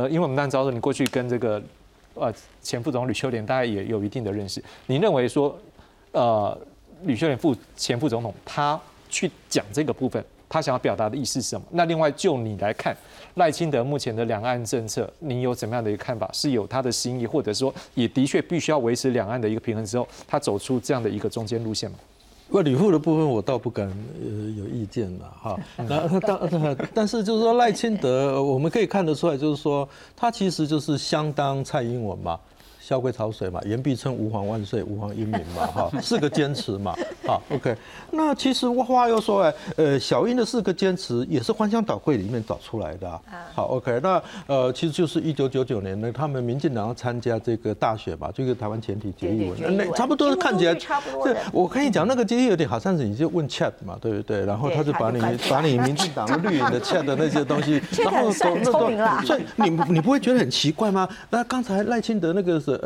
因为我们当时说你过去跟这个前副总吕秀莲大概也有一定的认识，你认为说吕秀莲前副总统他去讲这个部分，他想要表达的意思是什么？那另外就你来看，赖清德目前的两岸政策，你有怎么样的一个看法？是有他的心意，或者说也的确必须要维持两岸的一个平衡之后，他走出这样的一个中间路线吗？不，吕副的部分我倒不敢有意见了哈。但是就是说赖清德，我们可以看得出来，就是说他其实就是相当蔡英文嘛。萧规曹随嘛，言必称吾皇万岁，吾皇英明嘛，哈，4个坚持嘛，好 ，OK。那其实话又说来，小英的4个坚持也是翻箱倒柜里面找出来的啊。好 ，OK。那其实就是1999年呢，他们民进党参加这个大选嘛，就一个台湾前提决议文，那差不多看起来，对，我可以讲那个决议有点好像是你就问 chat 嘛，对不对？然后他就把你民进党绿营的 chat 的那些东西，然后那种，所以你不会觉得很奇怪吗？那刚才赖清德那个是。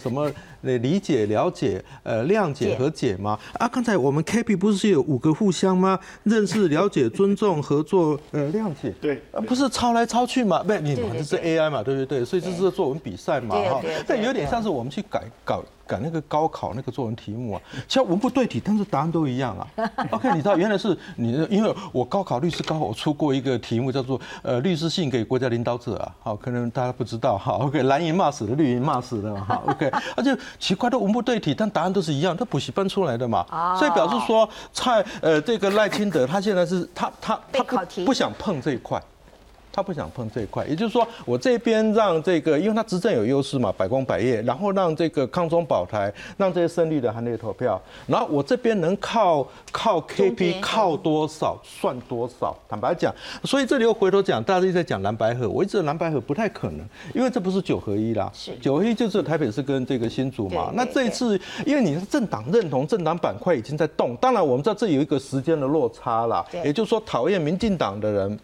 什么理解、了解、谅解、和解吗？啊，刚才我们 KB 不是有5个互相吗？认识、了解、尊重、合作、谅解，对，不是抄来抄去嘛？不，你们这是 AI 嘛，对不对？所以这是作文比赛嘛，哈，但有点像是我们去改那个高考那个作文题目啊，其实文不对题，但是答案都一样啊。OK， 你知道原来是你，因为我律师高考我出过一个题目叫做律师信给国家领导者啊，好，可能大家不知道哈。OK， 蓝营骂死了，绿营骂死了哈。OK， 而且奇怪的文不对题，但答案都是一样，他补习班出来的嘛，所以表示说这个赖清德他现在是他不想碰这一块。他不想碰这一块，也就是说，我这边让这个，因为他执政有优势嘛，百工百业，然后让这个抗中保台，让这些深绿的含泪投票，然后我这边能靠 KP 靠多少算多少，坦白讲，所以这里又回头讲，大家一直在讲蓝白合，我一直蓝白合不太可能，因为这不是9合1啦，9合1就是台北市跟这个新竹嘛，那这一次因为你是政党认同，政党板块已经在动，当然我们知道这有一个时间的落差啦，也就是说讨厌民进党的人。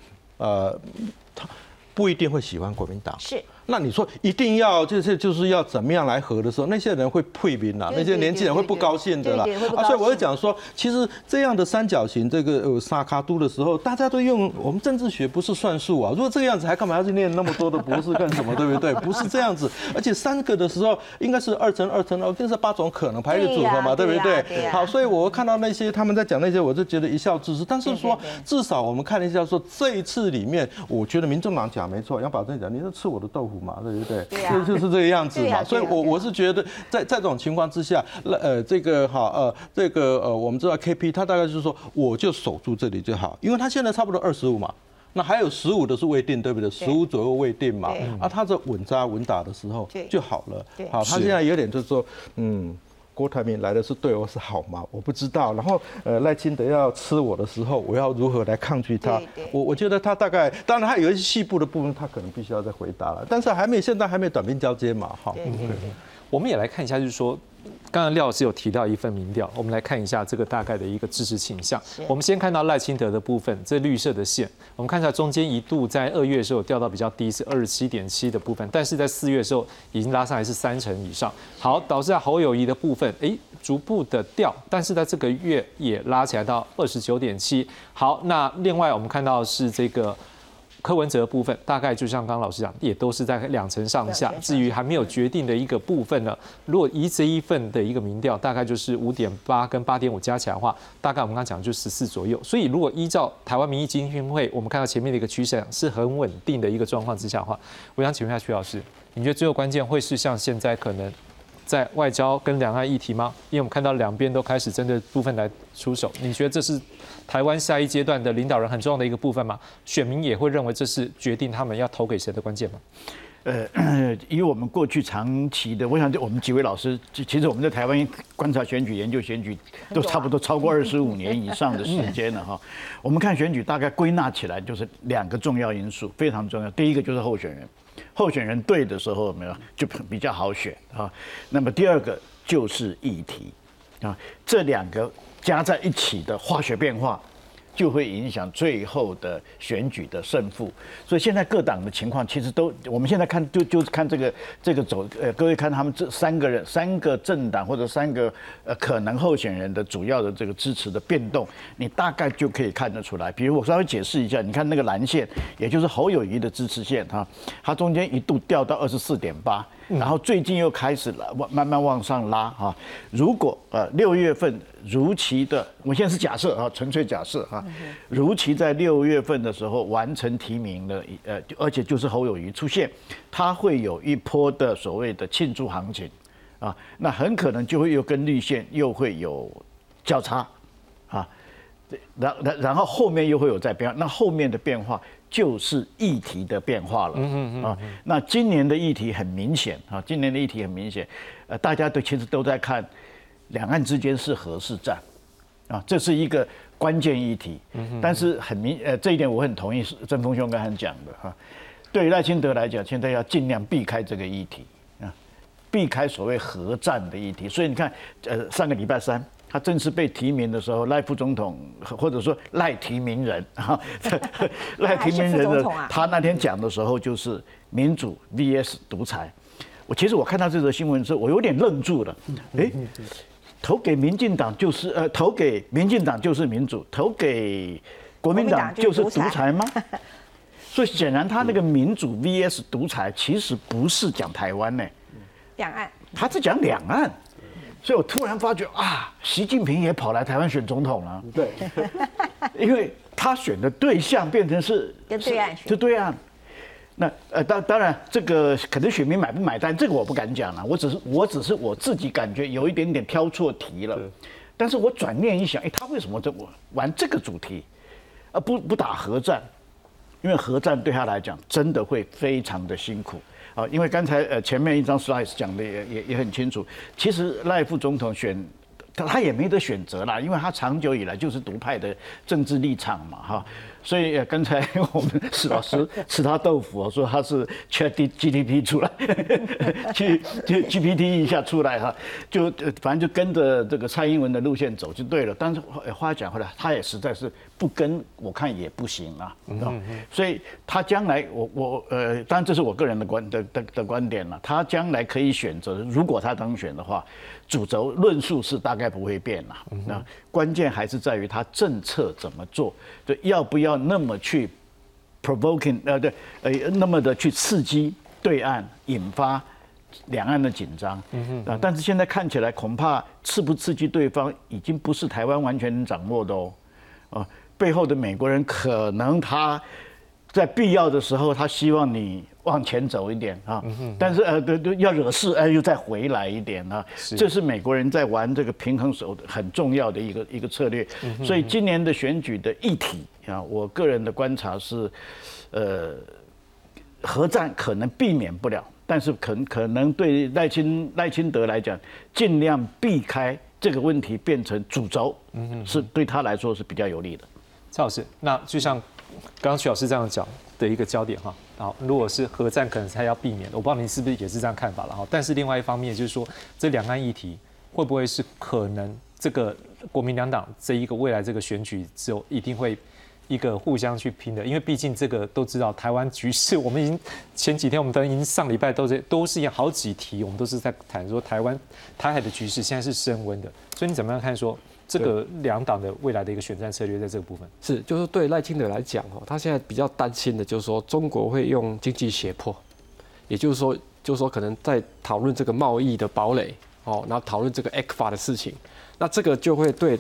他不一定会喜欢国民党。是，那你说一定要就是要怎么样来和的时候，那些人会退兵啦，那些年轻人会不高兴的啦。啊，所以我就讲说，其实这样的三角形这个沙卡都的时候，大家都用我们政治学不是算术啊。如果这个样子，还干嘛要去念那么多的博士干什么？对不对？不是这样子。而且3个的时候，应该是2×2×2，就是8种可能排一个组合嘛，对不对？好，所以我看到那些他们在讲那些，我就觉得一笑置之。但是说，至少我们看了一下，说这一次里面，我觉得民众党讲没错，杨宝珍讲，你是吃我的豆腐。嘛，对不对？对，就是这个样子嘛。所以，我是觉得，在这种情况之下，我们知道 KP 他大概就是说，我就守住这里就好，因为他现在差不多25嘛。那还有15的是未定，对不对？15左右未定嘛。啊，他在稳扎稳打的时候就好了。好，他现在有点就是说，郭台铭来的是对我是好吗？我不知道。然后赖清德要吃我的时候，我要如何来抗拒他？我觉得他大概，当然他有一些细部的部分，他可能必须要再回答了。但是还没，现在还没短兵交接嘛，哈。我们也来看一下，就是说，刚刚廖老师有提到一份民调，我们来看一下这个大概的一个支持倾向。我们先看到赖清德的部分，这绿色的线，我们看一下中间一度在2月的时候掉到比较低，是27.7% 的部分，但是在4月的时候已经拉上来是30%以上。好，导致在侯友宜的部分，逐步的掉，但是在这个月也拉起来到29.7%。好，那另外我们看到的是这个柯文哲的部分，大概就像刚刚老师讲，也都是在2成上下。至于还没有决定的一个部分呢，如果以这一份的一个民调，大概就是5.8跟8.5加起来的话，大概我们刚刚讲就14左右。所以如果依照台湾民意基金会，我们看到前面的一个趋势是很稳定的一个状况之下的话，我想请问一下徐老师，你觉得最后关键会是像现在可能在外交跟两岸议题吗？因为我们看到两边都开始针对部分来出手，你觉得这是台湾下一阶段的领导人很重要的一个部分吗？选民也会认为这是决定他们要投给谁的关键吗？因为我们过去长期的，我想我们几位老师，其实我们在台湾观察选举、研究选举，都差不多超过25年以上的时间了哈。我们看选举，大概归纳起来就是2个重要因素，非常重要。第一个就是候选人。候选人对的时候，没有就比较好选啊。那么第二个就是议题啊，这2个加在一起的化学变化，就会影响最后的选举的胜负。所以现在各党的情况其实都，我们现在看就是看这个走，各位看他们这3个政党或者3个可能候选人的主要的这个支持的变动，你大概就可以看得出来。比如我稍微解释一下，你看那个蓝线，也就是侯友宜的支持线哈，它中间一度掉到24.8%。然后最近又开始慢慢往上拉哈。如果6月份如期的，我现在是假设啊，纯粹假设哈，如期在6月份的时候完成提名的，而且就是侯友宜出现，他会有一波的所谓的庆祝行情啊，那很可能就会又跟绿线又会有交叉啊，然后后面又会有再变化，那后面的变化就是议题的变化了啊。那今年的议题很明显啊，大家都其实都在看两岸之间是何是战啊，这是一个关键议题。但是这一点我很同意郑峰兄刚才讲的哈，对于赖清德来讲，现在要尽量避开这个议题啊，避开所谓核战的议题。所以你看，上个礼拜三。他正式被提名的时候，赖副总统或者说赖提名人啊，赖提名人的他那天讲的时候就是民主 VS 独裁。其实我看到这则新闻之后，我有点愣住了。投给民进党就是民主，投给国民党就是独裁吗？所以显然他那个民主 VS 独裁其实不是讲台湾呢，两岸，他是讲两岸。所以我突然发觉啊，习近平也跑来台湾选总统了。对，因为他选的对象变成是跟对岸选，就对岸。那当然，这个可能选民买不买单，这个我不敢讲了。我只是我自己感觉有一点点挑错题了。但是我转念一想，他为什么这玩这个主题，不打核战？因为核战对他来讲真的会非常的辛苦。啊，因为刚才前面一张 slide 讲的也很清楚，其实赖副总统选他也没得选择啦，因为他长久以来就是独派的政治立场嘛哈，所以刚才我们史老师吃他豆腐说他是 ChatGPT 出来，GPT 一下出来哈，就反正就跟着这个蔡英文的路线走就对了。但是话讲回来，他也实在是不跟我看也不行啊，所以他将来我当然这是我个人的观点了，他将来可以选择，如果他当选的话，主轴论述是大概不会变了，那关键还是在于他政策怎么做，就要不要那么去 provoking 那么的去刺激对岸，引发两岸的紧张。但是现在看起来恐怕刺不刺激对方已经不是台湾完全能掌握的哦，背后的美国人可能他在必要的时候他希望你往前走一点啊，但是要惹事又再回来一点啊，这是美国人在玩这个平衡手很重要的一个策略。所以今年的选举的议题啊，我个人的观察是，核战可能避免不了，但是可能对赖清德来讲，尽量避开这个问题变成主轴，是对他来说是比较有利的。蔡老师，那就像刚刚徐老师这样讲的一个焦点哈，好，如果是核战可能才要避免，我不知道您是不是也是这样看法了哈。但是另外一方面就是说，这两岸议题会不会是可能这个国民两党这一个未来这个选举之后一定会一个互相去拼的，因为毕竟这个都知道台湾局势，我们已经前几天我们都已经上礼拜都是一样好几题，我们都是在谈说台湾台海的局势现在是升温的，所以你怎么样看说这个两党的未来的一个选战策略在这个部分？是，就是对赖清德来讲哦，他现在比较担心的就是说中国会用经济胁迫，也就是说可能在讨论这个贸易的堡垒哦，然后讨论这个 ECFA 的事情，那这个就会对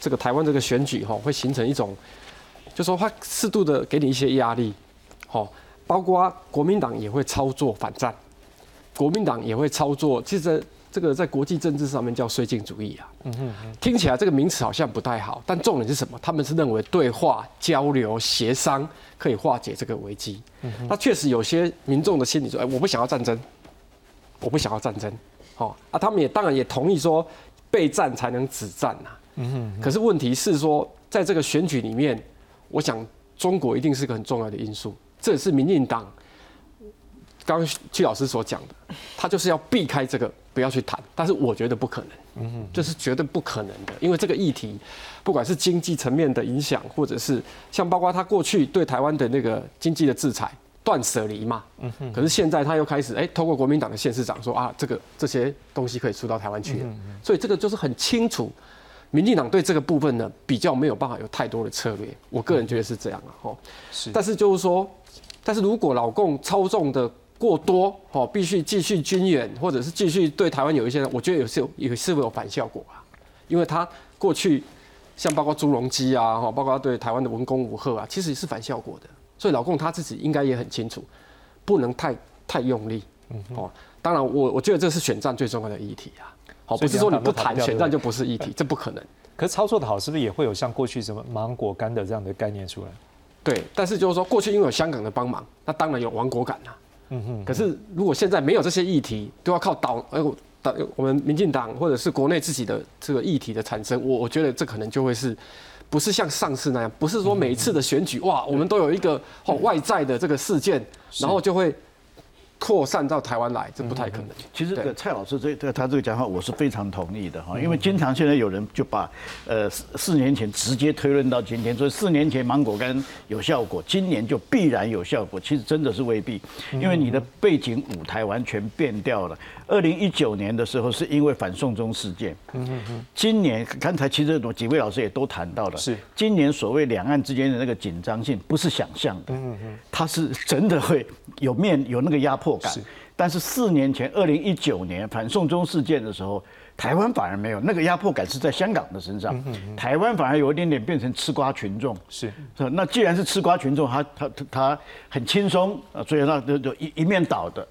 这个台湾这个选举会形成一种，就说他适度的给你一些压力，包括国民党也会操作反战，国民党也会操作，其实这个在国际政治上面叫绥靖主义啊，听起来这个名词好像不太好，但重点是什么？他们是认为对话、交流、协商可以化解这个危机。那确实有些民众的心理说，哎，我不想要战争，我不想要战争，啊，他们也当然也同意说备战才能止战呐。可是问题是说，在这个选举里面，我想中国一定是个很重要的因素。这也是民进党刚刚屈老师所讲的，他就是要避开这个，不要去谈。但是我觉得不可能，这是绝对不可能的，因为这个议题，不管是经济层面的影响，或者是像包括他过去对台湾的那个经济的制裁。断舍离嘛，可是现在他又开始透过国民党的县市长说啊，这些东西可以输到台湾去了，所以这个就是很清楚，民进党对这个部分呢比较没有办法有太多的策略，我个人觉得是这样啊，但是就是说，但是如果老共操纵的过多哦，必须继续军演或者是继续对台湾有一些，我觉得也是会有反效果啊，因为他过去像包括朱镕基啊，包括对台湾的文攻武吓啊，其实是反效果的。所以老共他自己应该也很清楚，不能太用力哦。当然我觉得这是选战最重要的议题啊。好，不是说你不谈选战就不是议题，这不可能。可是操作的好，是不是也会有像过去什么芒果干的这样的概念出来？对，但是就是说过去因为有香港的帮忙，那当然有亡国感啦。可是如果现在没有这些议题，都要靠我们民进党或者是国内自己的这个议题的产生，我觉得这可能就会是。不是像上次那样，不是说每一次的选举哇，我们都有一个外在的这个事件，然后就会扩散到台湾来，这不太可能。其实蔡老师他这个讲话，我是非常同意的哈，因为经常现在有人就把4年前直接推论到今天，所以4年前芒果干有效果，今年就必然有效果，其实真的是未必，因为你的背景舞台完全变掉了。2019年的时候是因为反送中事件，今年刚才其实几位老师也都谈到了，是今年所谓两岸之间的那个紧张性不是想象的，它是真的会有那个压迫。但是4年前2019年反送中事件的时候，台湾反而没有那个压迫感，是在香港的身上，台湾反而有一点点变成吃瓜群众。是，那既然是吃瓜群众，他很轻松，所以那就一面倒的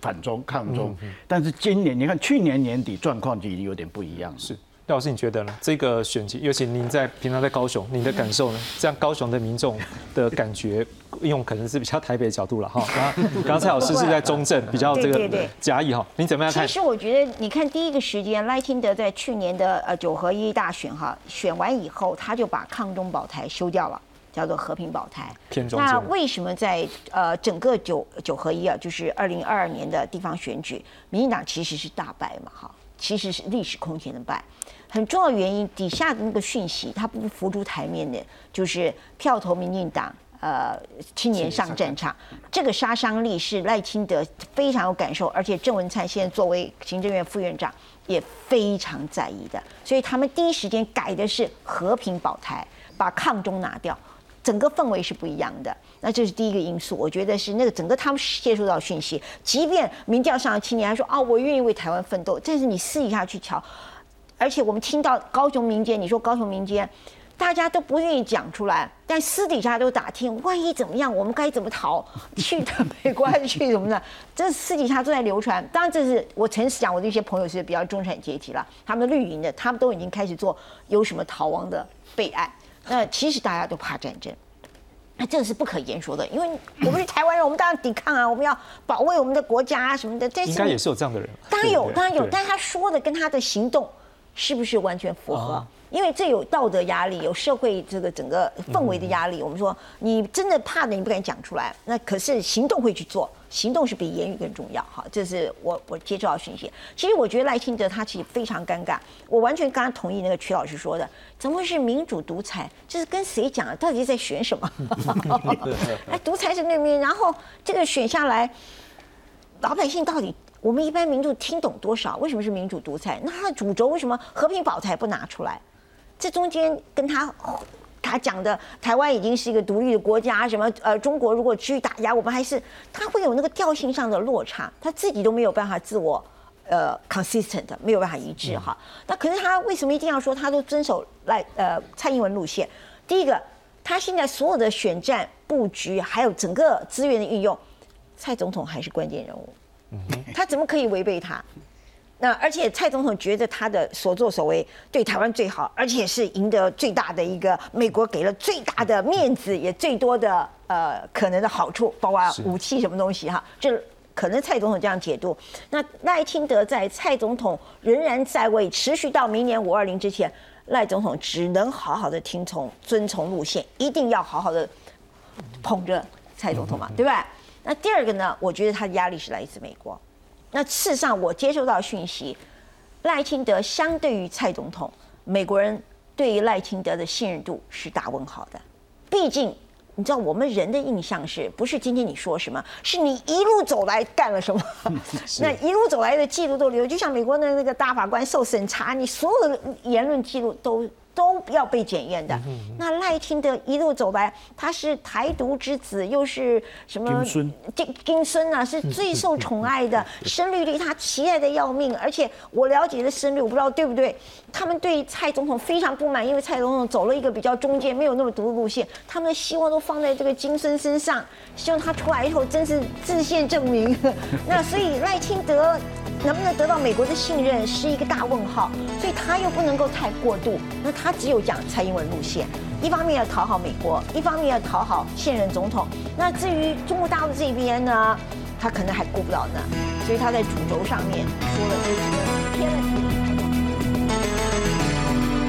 反中抗中。但是今年你看，去年年底状况就已经有点不一样了。是，廖老师你觉得呢？这个选情，尤其您平常在高雄，您的感受呢？这样高雄的民众的感觉。用可能是比较台北的角度了哈，刚才蔡老师是在中正比较这个假意哈，你怎么样看？其实我觉得，你看第一个时间，赖清德在去年的9合1大选哈，选完以后他就把抗中保台修掉了，叫做和平保台。那为什么在整个9合1啊，就是2022年的地方选举，民进党其实是大败嘛哈，其实是历史空前的败。很重要的原因底下的那个讯息，它不浮出台面的，就是票投民进党。青年上战场，这个杀伤力是赖清德非常有感受，而且郑文灿现在作为行政院副院长也非常在意的，所以他们第一时间改的是和平保台，把抗中拿掉，整个氛围是不一样的。那这是第一个因素，我觉得是那个整个他们接收到讯息，即便民调上的青年还说啊，我愿意为台湾奋斗，但是你私底下去瞧，而且我们听到高雄民间，你说高雄民间。大家都不愿意讲出来，但私底下都打听，万一怎么样，我们该怎么逃？去美国还是去什么呢？这私底下都在流传。当然，这是我诚实讲，我的一些朋友是比较中产阶级了，他们绿营的，他们都已经开始做有什么逃亡的备案。那其实大家都怕战争，那这个是不可言说的，因为我们是台湾人，我们当然抵抗啊，我们要保卫我们的国家啊什么的。但是应该也是有这样的人，当然有，当然有，但他说的跟他的行动是不是完全符合？啊、因为这有道德压力，有社会这个整个氛围的压力。我们说你真的怕的，你不敢讲出来，那可是行动会去做，行动是比言语更重要。哈，这是我接触到讯息。其实我觉得赖清德他其实非常尴尬，我完全刚刚同意那个曲老师说的，怎么会是民主独裁？这是跟谁讲啊？到底在选什么？哎，独裁是那边，然后这个选下来，老百姓到底？我们一般民众听懂多少？为什么是民主独裁？那他的主轴为什么和平保台不拿出来？这中间跟他讲的台湾已经是一个独立的国家，什么中国如果继续打压我们，还是他会有那个调性上的落差，他自己都没有办法自我consistent， 没有办法一致哈。那可是他为什么一定要说他都遵守蔡英文路线？第一个，他现在所有的选战布局，还有整个资源的运用，蔡总统还是关键人物。他怎么可以违背他？那而且蔡总统觉得他的所作所为对台湾最好，而且是赢得最大的一个美国给了最大的面子，也最多的可能的好处，包括武器什么东西哈。这可能蔡总统这样解读。那赖清德在蔡总统仍然在位，持续到明年520之前，赖总统只能好好的听从遵从路线，一定要好好的捧着蔡总统嘛，对吧？那第二个呢？我觉得他的压力是来自美国。那事实上，我接收到讯息，赖清德相对于蔡总统，美国人对于赖清德的信任度是打问号的。毕竟，你知道我们人的印象是不是今天你说什么，是你一路走来干了什么？那一路走来的记录都留，就像美国的那个大法官受审查，你所有的言论记录都要被检验的。那赖清德一路走来，他是台独之子，又是什么金孙啊，是最受宠爱的，深绿绿他期待的要命。而且我了解的深绿，我不知道对不对，他们对蔡总统非常不满，因为蔡总统走了一个比较中间，没有那么独路线，他们的希望都放在这个金孙身上，希望他出来以后真是自宪证明。那所以赖清德能不能得到美国的信任是一个大问号，所以他又不能够太过度，那他只有讲蔡英文路线，一方面要讨好美国，一方面要讨好现任总统。那至于中国大陆这边呢，他可能还顾不到呢，所以他在主轴上面说了非常多的偏了。